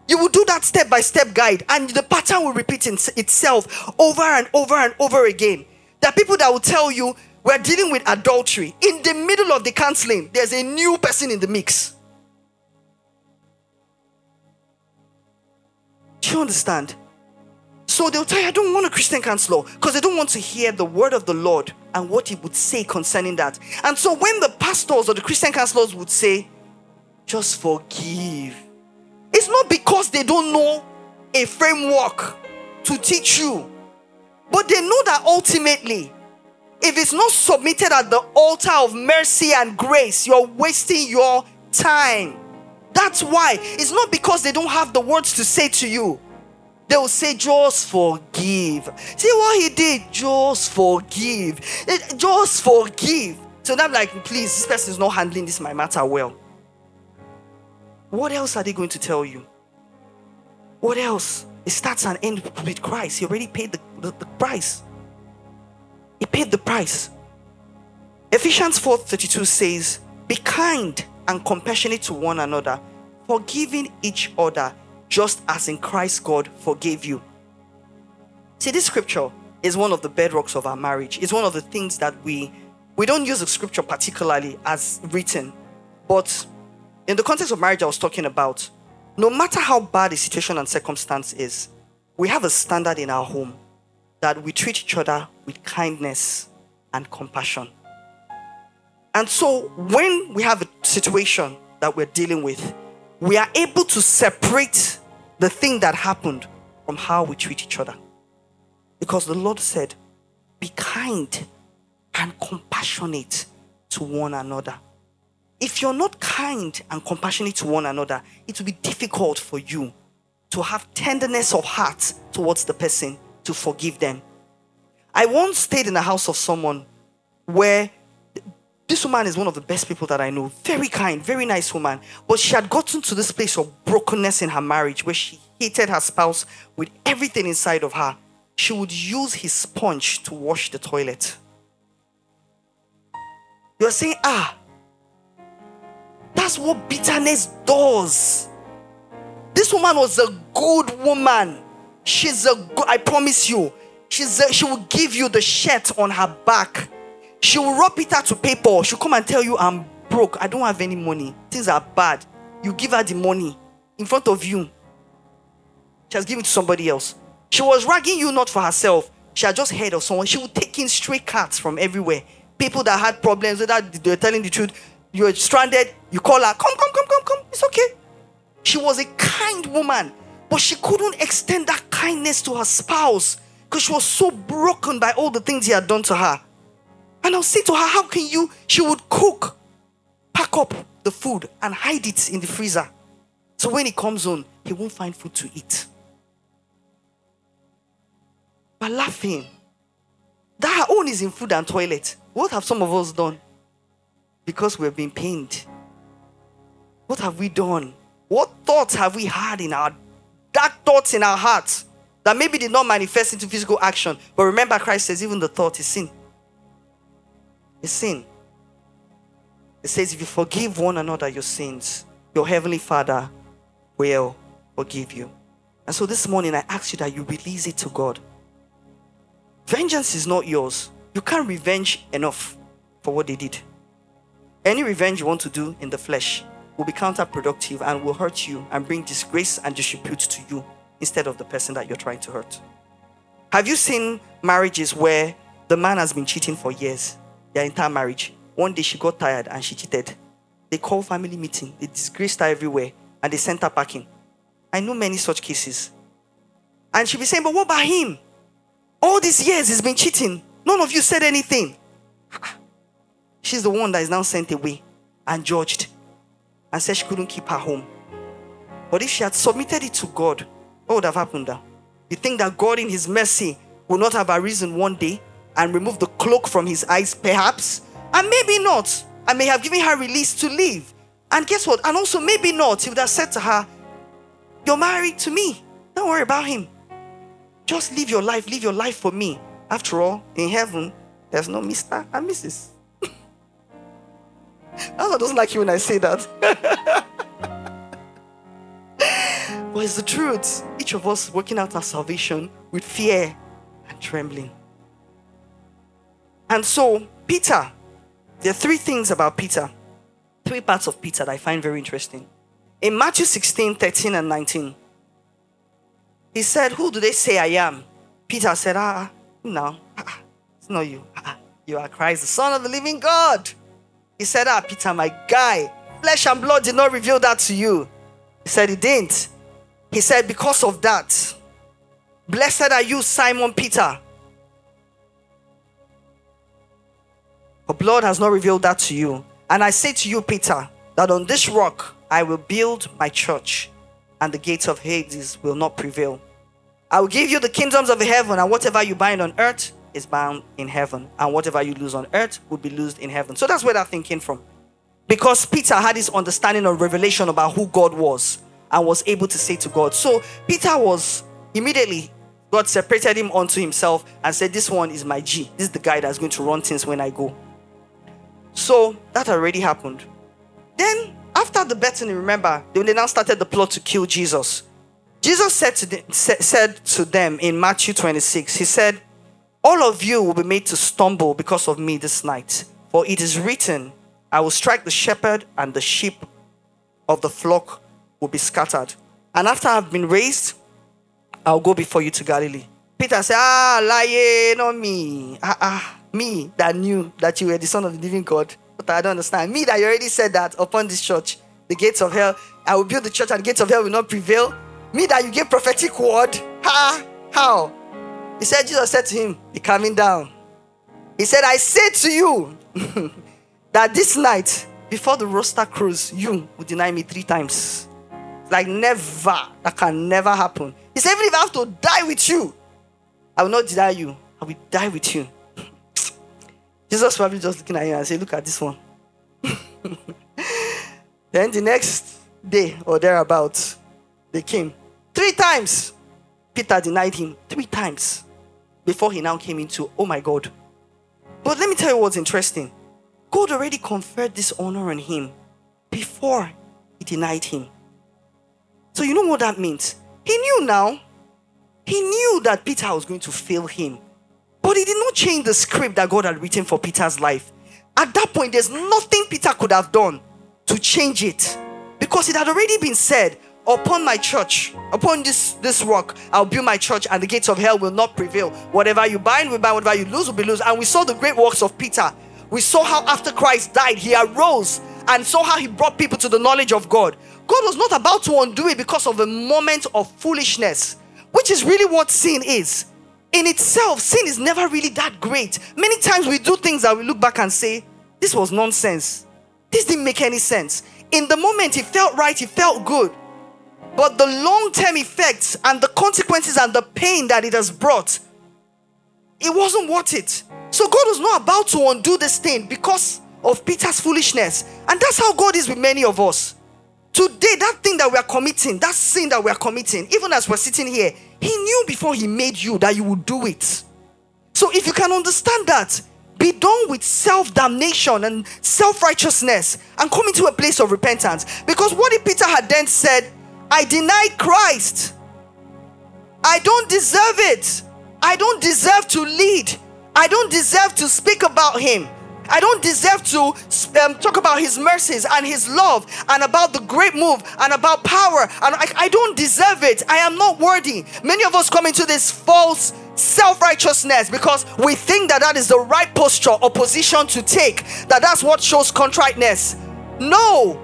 You will do that step-by-step guide, and the pattern will repeat itself over and over and over again. There are people that will tell you, we're dealing with adultery. In the middle of the counseling, there's a new person in the mix. Do you understand? So they'll tell you, I don't want a Christian counselor, because they don't want to hear the word of the Lord and what he would say concerning that. And so when the pastors or the Christian counselors would say, just forgive, it's not because they don't know a framework to teach you, but they know that ultimately, if it's not submitted at the altar of mercy and grace, you're wasting your time. That's why. It's not because they don't have the words to say to you. They will say, just forgive. See what he did? Just forgive. Just forgive. So now I'm like, please, this person is not handling this my matter well. What else are they going to tell you? What else? It starts and ends with Christ. He already paid the price. He paid the price. Ephesians 4:32 says, be kind and compassionate to one another, forgiving each other, just as in Christ God forgave you. See, this scripture is one of the bedrocks of our marriage. It's one of the things that we don't use the scripture particularly as written. But in the context of marriage I was talking about, no matter how bad the situation and circumstance is, we have a standard in our home that we treat each other with kindness and compassion. And so when we have a situation that we're dealing with, we are able to separate the thing that happened from how we treat each other. Because the Lord said, be kind and compassionate to one another. If you're not kind and compassionate to one another, it will be difficult for you to have tenderness of heart towards the person, to forgive them. I once stayed in the house of someone where this woman is one of the best people that I know. Very kind, very nice woman. But she had gotten to this place of brokenness in her marriage where she hated her spouse with everything inside of her. She would use his sponge to wash the toilet. You're saying, that's what bitterness does. This woman was a good woman. I promise you, she will give you the shirt on her back. She will rub it out to paper. She'll come and tell you, I'm broke. I don't have any money. Things are bad. You give her the money in front of you. She has given it to somebody else. She was ragging you not for herself. She had just heard of someone. She would take in stray cats from everywhere. People that had problems, that they were telling the truth. You were stranded. You call her, come. It's okay. She was a kind woman, but she couldn't extend that kindness to her spouse because she was so broken by all the things he had done to her. And I'll say to her, how can you? She would cook, pack up the food and hide it in the freezer. So when he comes home, he won't find food to eat. But laughing. That her own is in food and toilet. What have some of us done? Because we've been pained. What have we done? What thoughts have we had in our dark thoughts in our hearts that maybe did not manifest into physical action? But remember, Christ says, even the thought is sin. A sin. It says, if you forgive one another your sins, your heavenly Father will forgive you. And so this morning I ask you that you release it to God. Vengeance is not yours. You can't revenge enough for what they did. Any revenge you want to do in the flesh will be counterproductive and will hurt you and bring disgrace and disrepute to you instead of the person that you're trying to hurt. Have you seen marriages where the man has been cheating for years? Their entire marriage. One day she got tired and she cheated. They called family meeting. They disgraced her everywhere and they sent her packing. I know many such cases. And she'll be saying, but what about him? All these years he's been cheating. None of you said anything. She's the one that is now sent away and judged and said she couldn't keep her home. But if she had submitted it to God, what would have happened now? You think that God in his mercy will not have arisen one day and remove the cloak from his eyes, perhaps, and maybe not. I may have given her release to leave. And guess what? And also maybe not. He would have said to her, "You're married to me. Don't worry about him. Just live your life. Live your life for me. After all, in heaven, there's no Mr. and Mrs." I don't like you when I say that. But it's the truth. Each of us working out our salvation with fear and trembling. And so, Peter, there are three things about Peter, three parts of Peter that I find very interesting. In Matthew 16, 13 and 19, he said, "Who do they say I am?" Peter said, it's not you. You are Christ, the Son of the living God. He said, "Peter, my guy, flesh and blood did not reveal that to you." He said, "It didn't." He said, "Because of that, blessed are you, Simon Peter. But blood has not revealed that to you. And I say to you, Peter, that on this rock I will build my church, and the gates of Hades will not prevail. I will give you the kingdoms of heaven, and whatever you bind on earth is bound in heaven, and whatever you lose on earth will be loosed in heaven." So that's where that thing came from. Because Peter had his understanding of revelation about who God was and was able to say to God. So Peter was immediately, God separated him unto himself and said, "This one is my G. This is the guy that's going to run things when I go." So that already happened. Then after the Bethany, remember, they now started the plot to kill Jesus. Jesus said to them in Matthew 26, he said, "All of you will be made to stumble because of me this night. For it is written, I will strike the shepherd and the sheep of the flock will be scattered. And after I've been raised, I'll go before you to Galilee." Peter said, "Lie, not me. Me that knew that you were the Son of the living God. But I don't understand. Me that you already said that upon this church, the gates of hell, I will build the church and the gates of hell will not prevail. Me that you gave prophetic word. How? He said, Jesus said to him, "Be calming down." He said, "I say to you that this night, before the rooster crows, you will deny me 3 times. Like never. That can never happen. He said, "Even if I have to die with you, I will not deny you. I will die with you." Jesus probably just looking at him and say, "Look at this one." Then the next day or thereabouts, they came. 3 times. Peter denied him 3 times before he now came into, oh my God. But let me tell you what's interesting. God already conferred this honor on him before he denied him. So you know what that means? He knew now. He knew that Peter was going to fail him. But he did not change the script that God had written for Peter's life. At that point, there's nothing Peter could have done to change it. Because it had already been said, "Upon my church, upon this rock, I'll build my church and the gates of hell will not prevail. Whatever you bind will bind, whatever you lose will be loose." And we saw the great works of Peter. We saw how after Christ died, he arose and saw how he brought people to the knowledge of God. God was not about to undo it because of a moment of foolishness, which is really what sin is. In itself, sin is never really that great. Many times we do things that we look back and say, "This was nonsense. This didn't make any sense." In the moment, it felt right, it felt good. But the long-term effects and the consequences and the pain that it has brought, it wasn't worth it. So God was not about to undo this thing because of Peter's foolishness. And that's how God is with many of us. Today, that thing that we are committing, that sin that we are committing, even as we're sitting here, he knew before he made you that you would do it. So if you can understand that, be done with self-damnation and self-righteousness and come into a place of repentance. Because what if Peter had then said, "I deny Christ. I don't deserve it. I don't deserve to lead. I don't deserve to speak about him. I don't deserve to talk about his mercies and his love and about the great move and about power. And I don't deserve it. I am not worthy." Many of us come into this false self-righteousness because we think that is the right posture or position to take. That's what shows contriteness. No.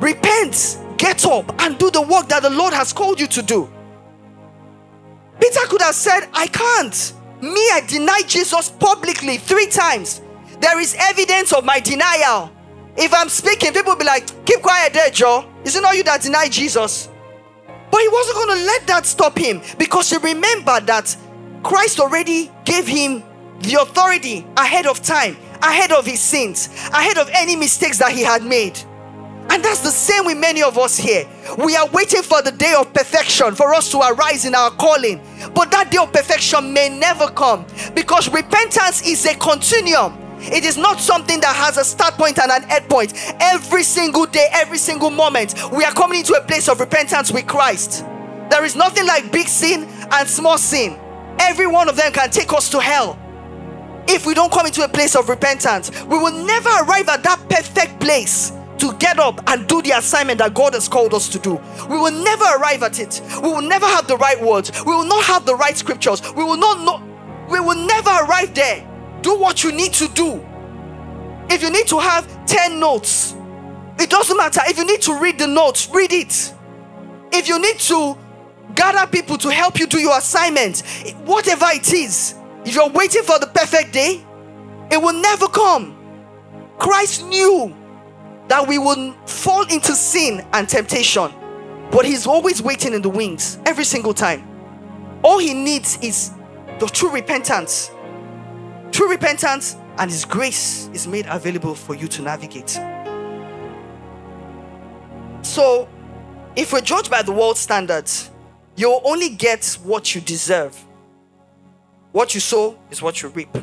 Repent. Get up and do the work that the Lord has called you to do. Peter could have said, "I can't. Me, I denied Jesus publicly 3 times. There is evidence of my denial. If I'm speaking, people will be like, 'Keep quiet there, Joe. Is it not you that denied Jesus?'" But he wasn't going to let that stop him because he remembered that Christ already gave him the authority ahead of time, ahead of his sins, ahead of any mistakes that he had made. And that's the same with many of us here. We are waiting for the day of perfection for us to arise in our calling. But that day of perfection may never come, because repentance is a continuum. It is not something that has a start point and an end point. Every single day, every single moment, we are coming into a place of repentance with Christ. There is nothing like big sin and small sin. Every one of them can take us to hell. If we don't come into a place of repentance, we will never arrive at that perfect place to get up and do the assignment that God has called us to do. We will never arrive at it. We will never have the right words. We will not have the right scriptures. We will not know. We will never arrive there. Do what you need to do. If you need to have 10 notes, it doesn't matter. If you need to read the notes, read it. If you need to gather people to help you do your assignment, whatever it is, if you're waiting for the perfect day, it will never come. Christ knew that we will fall into sin and temptation, but he's always waiting in the wings every single time. All he needs is the true repentance, and his grace is made available for you to navigate. So if we're judged by the world's standards, you'll only get what you deserve. What you sow is what you reap.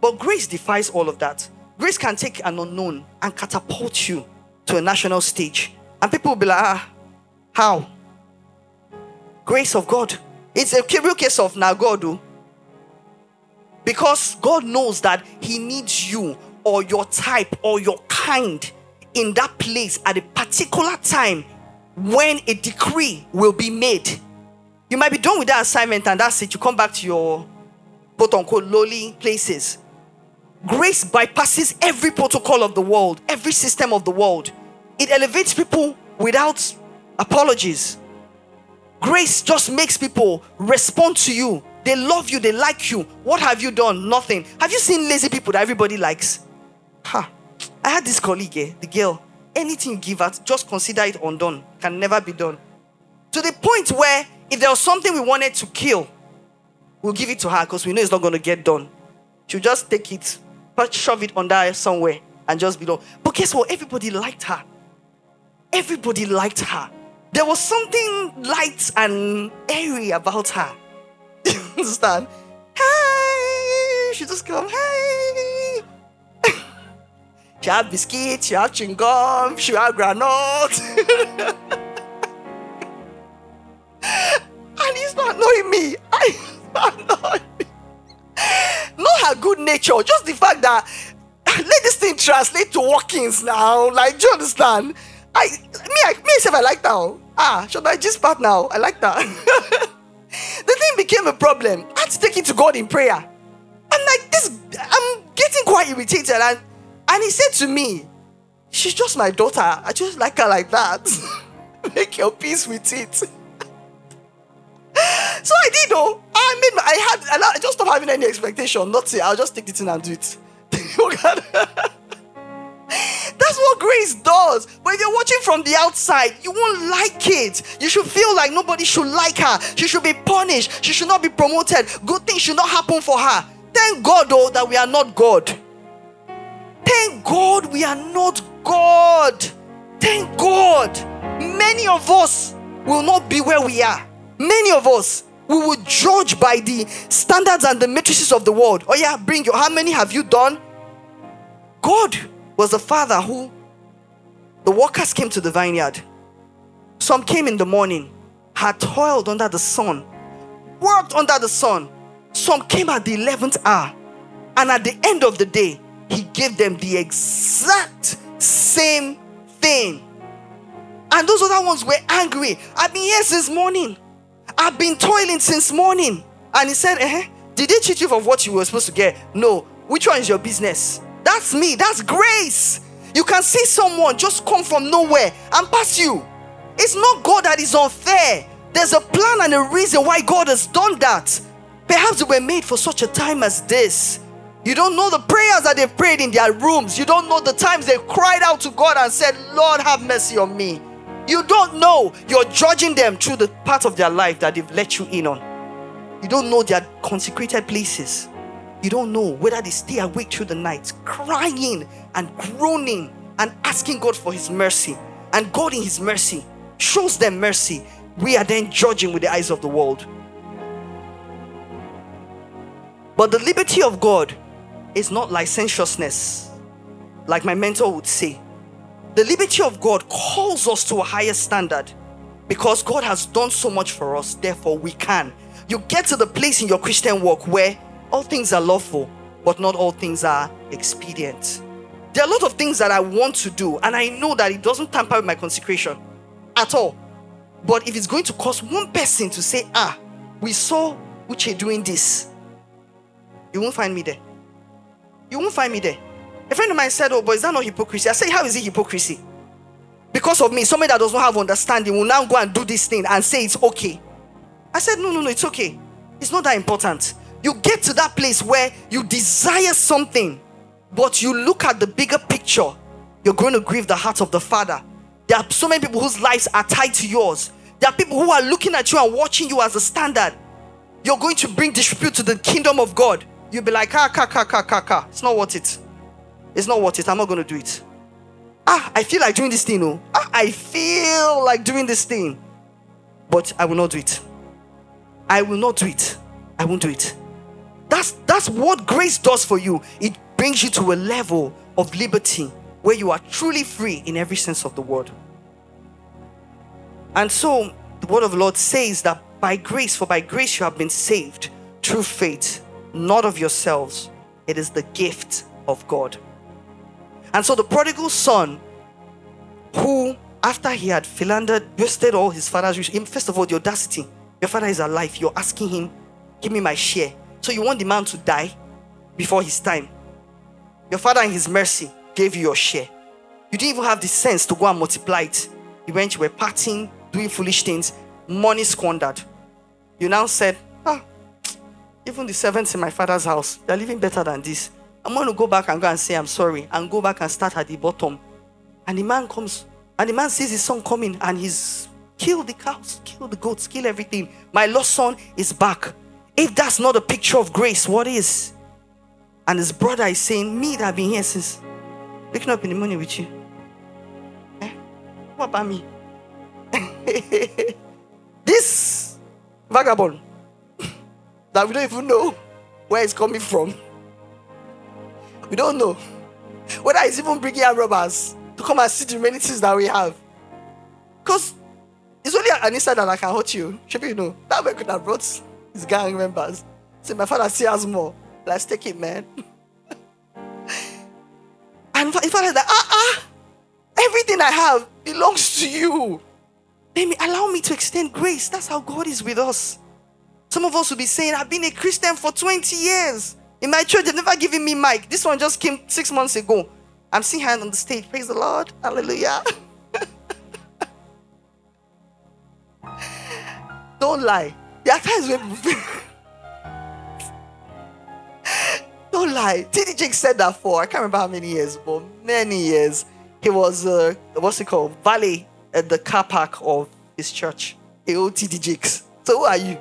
But grace defies all of that. Grace can take an unknown and catapult you to a national stage. And people will be like, how? Grace of God. It's a real case of now God. Because God knows that he needs you or your type or your kind in that place at a particular time when a decree will be made. You might be done with that assignment and that's it. You come back to your quote-unquote lowly places. Grace bypasses every protocol of the world, every system of the world. It elevates people without apologies. Grace just makes people respond to you. They love you. They like you. What have you done? Nothing. Have you seen lazy people that everybody likes? I had this colleague, the girl. Anything you give her, just consider it undone. Can never be done. To the point where if there was something we wanted to kill, we'll give it to her because we know it's not going to get done. She'll just take it, but shove it under somewhere and just be done. But guess what? Everybody liked her. Everybody liked her. There was something light and airy about her. You understand? Hey! She just come, hey! She had biscuits, she had chewing gum, she had granite. And he's not knowing me. I not knowing me. Not her good nature, just the fact that let this thing translate to walk-ins now. Like, do you understand? I like that. Should I just part now? I like that. The thing became a problem. I had to take it to God in prayer. I'm getting quite irritated. And he said to me, she's just my daughter. I just like her like that. Make your peace with it. So I did though. I just stopped having any expectation. I'll just take it in and do it. That's what grace does. But if you're watching from the outside, you won't like it. You should feel like nobody should like her. She should be punished. She should not be promoted. Good things should not happen for her. Thank God though that we are not God. Thank God we are not God. Thank God. Many of us will not be where we are. Many of us, we will judge by the standards and the matrices of the world. Oh yeah, how many have you done? God was the father who the workers came to the vineyard. Some came in the morning, had toiled under the sun, worked under the sun. Some came at the 11th hour, and at the end of the day, he gave them the exact same thing. And those other ones were angry. I've been here since morning. I've been toiling since morning. And he said, did they cheat you for what you were supposed to get? No. Which one is your business? That's me. That's grace. You can see someone just come from nowhere and pass you. It's not God that is unfair. There's a plan and a reason why God has done that. Perhaps they were made for such a time as this. You don't know the prayers that they prayed in their rooms. You don't know the times they cried out to God and said, Lord, have mercy on me. You don't know. You're judging them through the part of their life that they've let you in on. You don't know their consecrated places. You don't know whether they stay awake through the night, crying and groaning and asking God for his mercy. And God in his mercy shows them mercy. We are then judging with the eyes of the world. But the liberty of God is not licentiousness, like my mentor would say. The liberty of God calls us to a higher standard because God has done so much for us, therefore we can. You get to the place in your Christian walk where all things are lawful, but not all things are expedient. There are a lot of things that I want to do, and I know that it doesn't tamper with my consecration at all. But if it's going to cause one person to say, we saw Uche doing this, you won't find me there. You won't find me there. A friend of mine said, but is that not hypocrisy? I said, how is it hypocrisy? Because of me, somebody that does not have understanding will now go and do this thing and say it's okay. I said, no, it's okay. It's not that important. You get to that place where you desire something, but you look at the bigger picture. You're going to grieve the heart of the Father. There are so many people whose lives are tied to yours. There are people who are looking at you and watching you as a standard. You're going to bring disrepute to the kingdom of God. You'll be like, it's not worth it. It's not worth it. I'm not going to do it. I feel like doing this thing. But I will not do it. I won't do it. That's what grace does for you. It brings you to a level of liberty where you are truly free in every sense of the word. And so the word of the Lord says that by grace you have been saved through faith, not of yourselves. It is the gift of God. And so the prodigal son, who after he had philandered, wasted all his father's riches. First of all, the audacity. Your father is alive. You're asking him, give me my share. So you want the man to die before his time. Your father in his mercy gave you your share. You didn't even have the sense to go and multiply it. You went, you were partying, doing foolish things, money squandered. You now said, even the servants in my father's house, they're living better than this. I'm going to go back and go and say I'm sorry and go back and start at the bottom. And the man comes and the man sees his son coming and he's killed the cows, killed the goats, killed everything. My lost son is back. If that's not a picture of grace, what is? And his brother is saying, me that I've been here since waking up in the morning with you. What about me? This vagabond that we don't even know where it's coming from. We don't know whether it's even bringing our robbers to come and see the many things that we have. Because it's only an inside that I can hurt you. Should you know? That way could have brought his gang members. Say, my father still has more. Let's take it, man. And if I like, everything I have belongs to you. Allow me to extend grace. That's how God is with us. Some of us will be saying, I've been a Christian for 20 years. In my church, they've never given me mic. This one just came 6 months ago. I'm seeing her on the stage. Praise the Lord. Hallelujah. Don't lie. There are times when... Don't lie. TD Jakes said that for, I can't remember how many years, but many years. He was, valet at the car park of his church. He old TD Jakes. So who are you?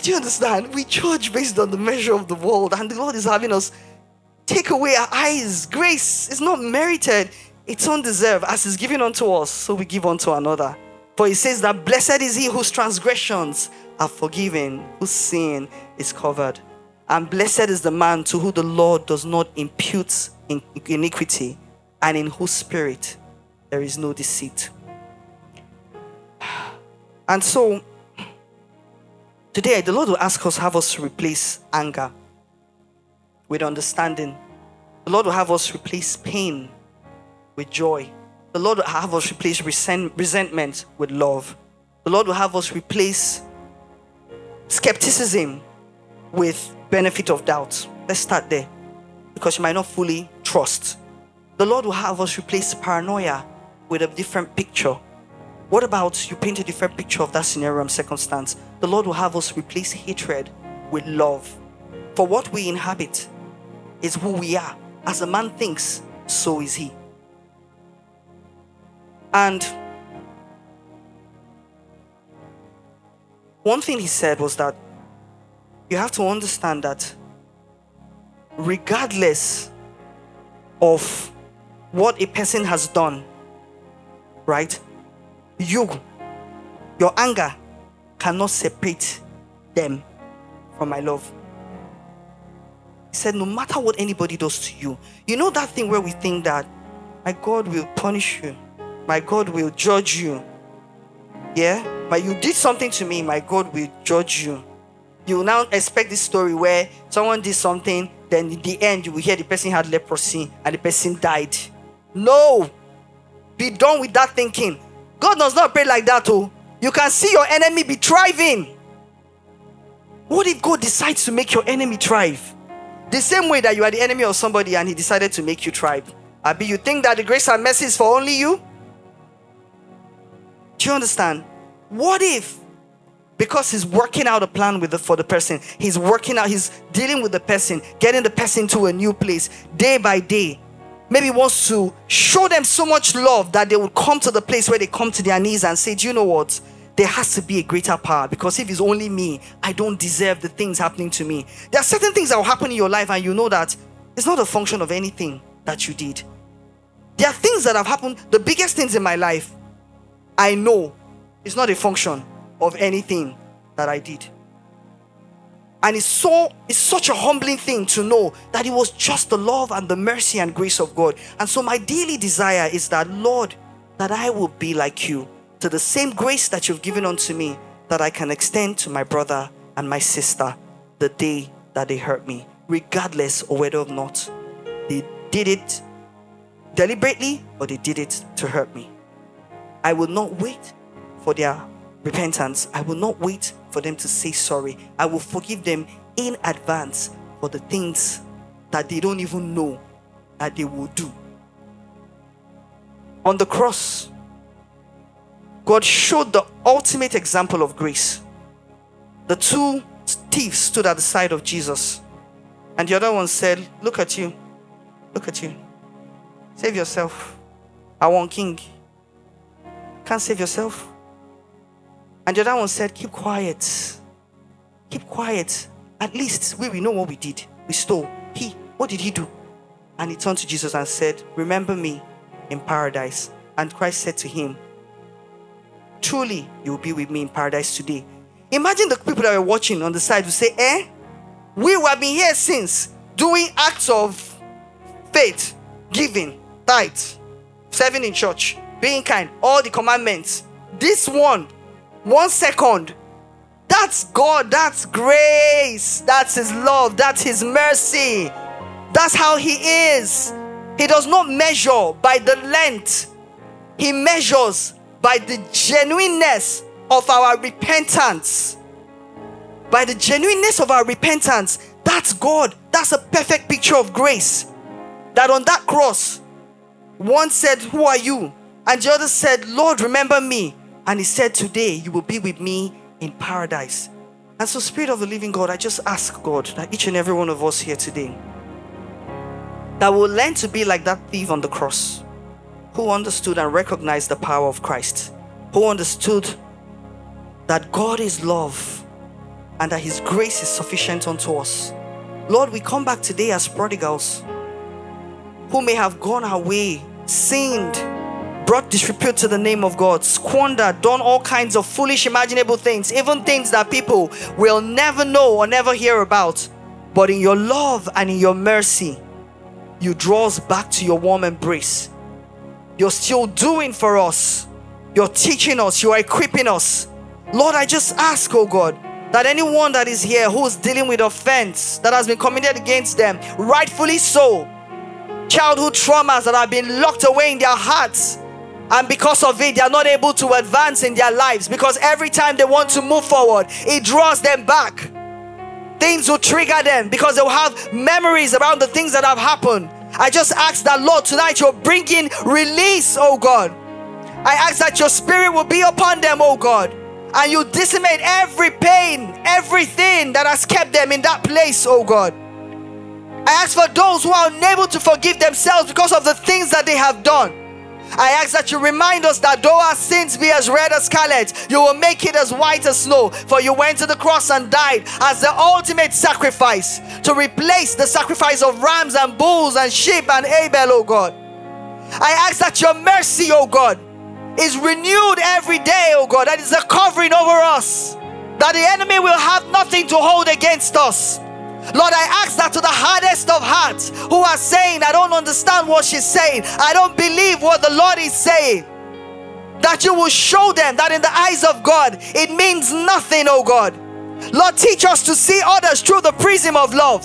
Do you understand? We judge based on the measure of the world, and the Lord is having us take away our eyes. Grace is not merited, it's undeserved, as is given unto us, so we give unto another. For it says that blessed is he whose transgressions are forgiven, whose sin is covered. And blessed is the man to whom the Lord does not impute iniquity, and in whose spirit there is no deceit. And so today, the Lord will ask us, have us replace anger with understanding. The Lord will have us replace pain with joy. The Lord will have us replace resentment with love. The Lord will have us replace skepticism with benefit of doubt. Let's start there, because you might not fully trust. The Lord will have us replace paranoia with a different picture. What about you paint a different picture of that scenario and circumstance? The Lord will have us replace hatred with love. For what we inhabit is who we are. As a man thinks, so is he. And one thing he said was that you have to understand that regardless of what a person has done, right, your anger cannot separate them from my love. He said, no matter what anybody does to you, you know that thing where we think that my God will punish you, my God will judge you. Yeah, but you did something to me, my God will judge you. You now expect this story where someone did something, then in the end you will hear the person had leprosy and the person died. No, be done with that thinking. God does not pray like that. Oh, you can see your enemy be thriving. What if God decides to make your enemy thrive? The same way that you are the enemy of somebody and he decided to make you thrive. Abi, you think that the grace and mercy is for only you? Do you understand? What if, because he's working out a plan for the person, he's working out, he's dealing with the person, getting the person to a new place, day by day, maybe wants to show them so much love that they will come to the place where they come to their knees and say, do you know what? There has to be a greater power, because if it's only me, I don't deserve the things happening to me. There are certain things that will happen in your life and you know that it's not a function of anything that you did. There are things that have happened, the biggest things in my life, I know it's not a function of anything that I did. And it's such a humbling thing to know that it was just the love and the mercy and grace of God. And so my daily desire is that, Lord, that I will be like you, to the same grace that you've given unto me, that I can extend to my brother and my sister the day that they hurt me, regardless of whether or not they did it deliberately or they did it to hurt me. I will not wait for their repentance. I will not wait for them to say sorry. I will forgive them in advance for the things that they don't even know that they will do. On the cross, God showed the ultimate example of grace. The two thieves stood at the side of Jesus. And the other one said, look at you. Look at you. Save yourself. I want king. Can't save yourself. And the other one said, keep quiet. Keep quiet. At least we will know what we did. We stole. What did he do? And he turned to Jesus and said, remember me in paradise. And Christ said to him, truly, you will be with me in paradise today. Imagine the people that were watching on the side who say, we have been here since doing acts of faith, giving, tithe, serving in church, being kind, all the commandments. This 1 second, that's God, that's grace, that's his love, that's his mercy. That's how he is. He does not measure by the length. He measures by the genuineness of our repentance. By the genuineness of our repentance. That's God. That's a perfect picture of grace. That on that cross, one said, who are you? And the other said, Lord, remember me. And he said, today you will be with me in paradise. And so, Spirit of the living God, I just ask, God, that each and every one of us here today, that we'll learn to be like that thief on the cross, who understood and recognized the power of Christ, who understood that God is love and that his grace is sufficient unto us. Lord, we come back today as prodigals who may have gone our way, sinned, brought disrepute to the name of God, squandered, done all kinds of foolish, imaginable things, even things that people will never know or never hear about. But in your love and in your mercy, you draw us back to your warm embrace. You're still doing for us. You're teaching us. You're equipping us. Lord, I just ask, oh God, that anyone that is here who is dealing with offense that has been committed against them, rightfully so, childhood traumas that have been locked away in their hearts, and because of it, they are not able to advance in their lives, because every time they want to move forward, it draws them back. Things will trigger them because they will have memories around the things that have happened. I just ask that, Lord, tonight you're bringing release, oh God. I ask that your spirit will be upon them, oh God, and you decimate every pain, everything that has kept them in that place, oh God. I ask for those who are unable to forgive themselves because of the things that they have done. I ask that you remind us that though our sins be as red as scarlet, you will make it as white as snow. For you went to the cross and died as the ultimate sacrifice to replace the sacrifice of rams and bulls and sheep and Abel, oh God. I ask that your mercy, oh God, is renewed every day, oh God. That is a covering over us, that the enemy will have nothing to hold against us. Lord, I ask that to the hardest of hearts who are saying, I don't understand what she's saying, I don't believe what the Lord is saying, that you will show them that in the eyes of God, it means nothing, oh God. Lord, teach us to see others through the prism of love.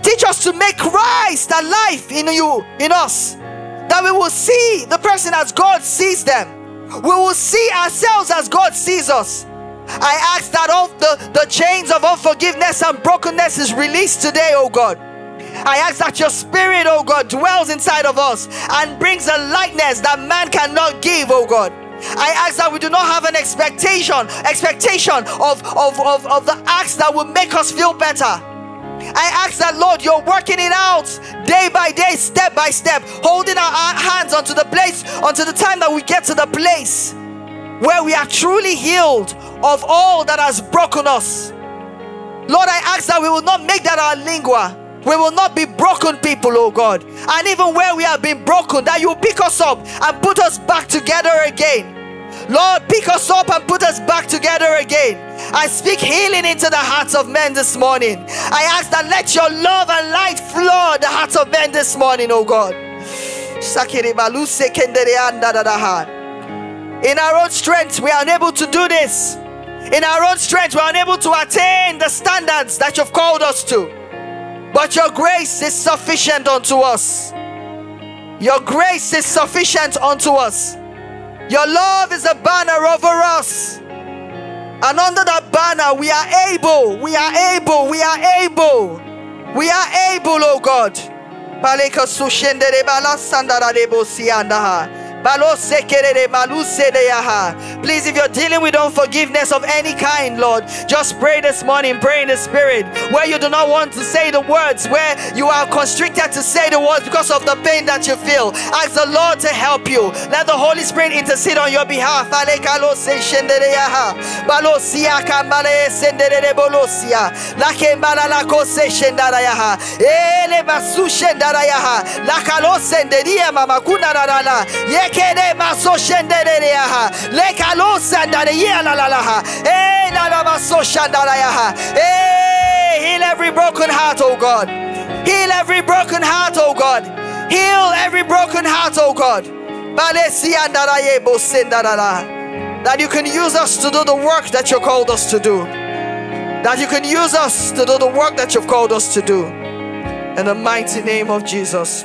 Teach us to make Christ alive in you, in us, that we will see the person as God sees them. We will see ourselves as God sees us. I ask that all the chains of unforgiveness and brokenness is released today, oh God. I ask that your spirit, oh God, dwells inside of us and brings a lightness that man cannot give, oh God. I ask that we do not have an expectation of the acts that will make us feel better. I ask that, Lord, you're working it out day by day, step by step, holding our hands onto the place, onto the time that we get to the place where we are truly healed of all that has broken us. Lord, I ask that we will not make that our lingua. We will not be broken people, oh God. And even where we have been broken, that you pick us up and put us back together again. Lord, pick us up and put us back together again. I speak healing into the hearts of men this morning. I ask that let your love and light flood the hearts of men this morning, oh God. In our own strength, we are unable to do this. In our own strength, we are unable to attain the standards that you've called us to. But your grace is sufficient unto us. Your grace is sufficient unto us. Your love is a banner over us. And under that banner, we are able, oh God. Please, if you're dealing with unforgiveness of any kind, Lord, just pray this morning, pray in the Spirit. Where you do not want to say the words, where you are constricted to say the words because of the pain that you feel, ask the Lord to help you. Let the Holy Spirit intercede on your behalf. Heal every broken heart, oh God. Heal every broken heart, oh God. Heal every broken heart, oh God. That you can use us to do the work that you called us to do. That you can use us to do the work that you've called us to do. In the mighty name of Jesus.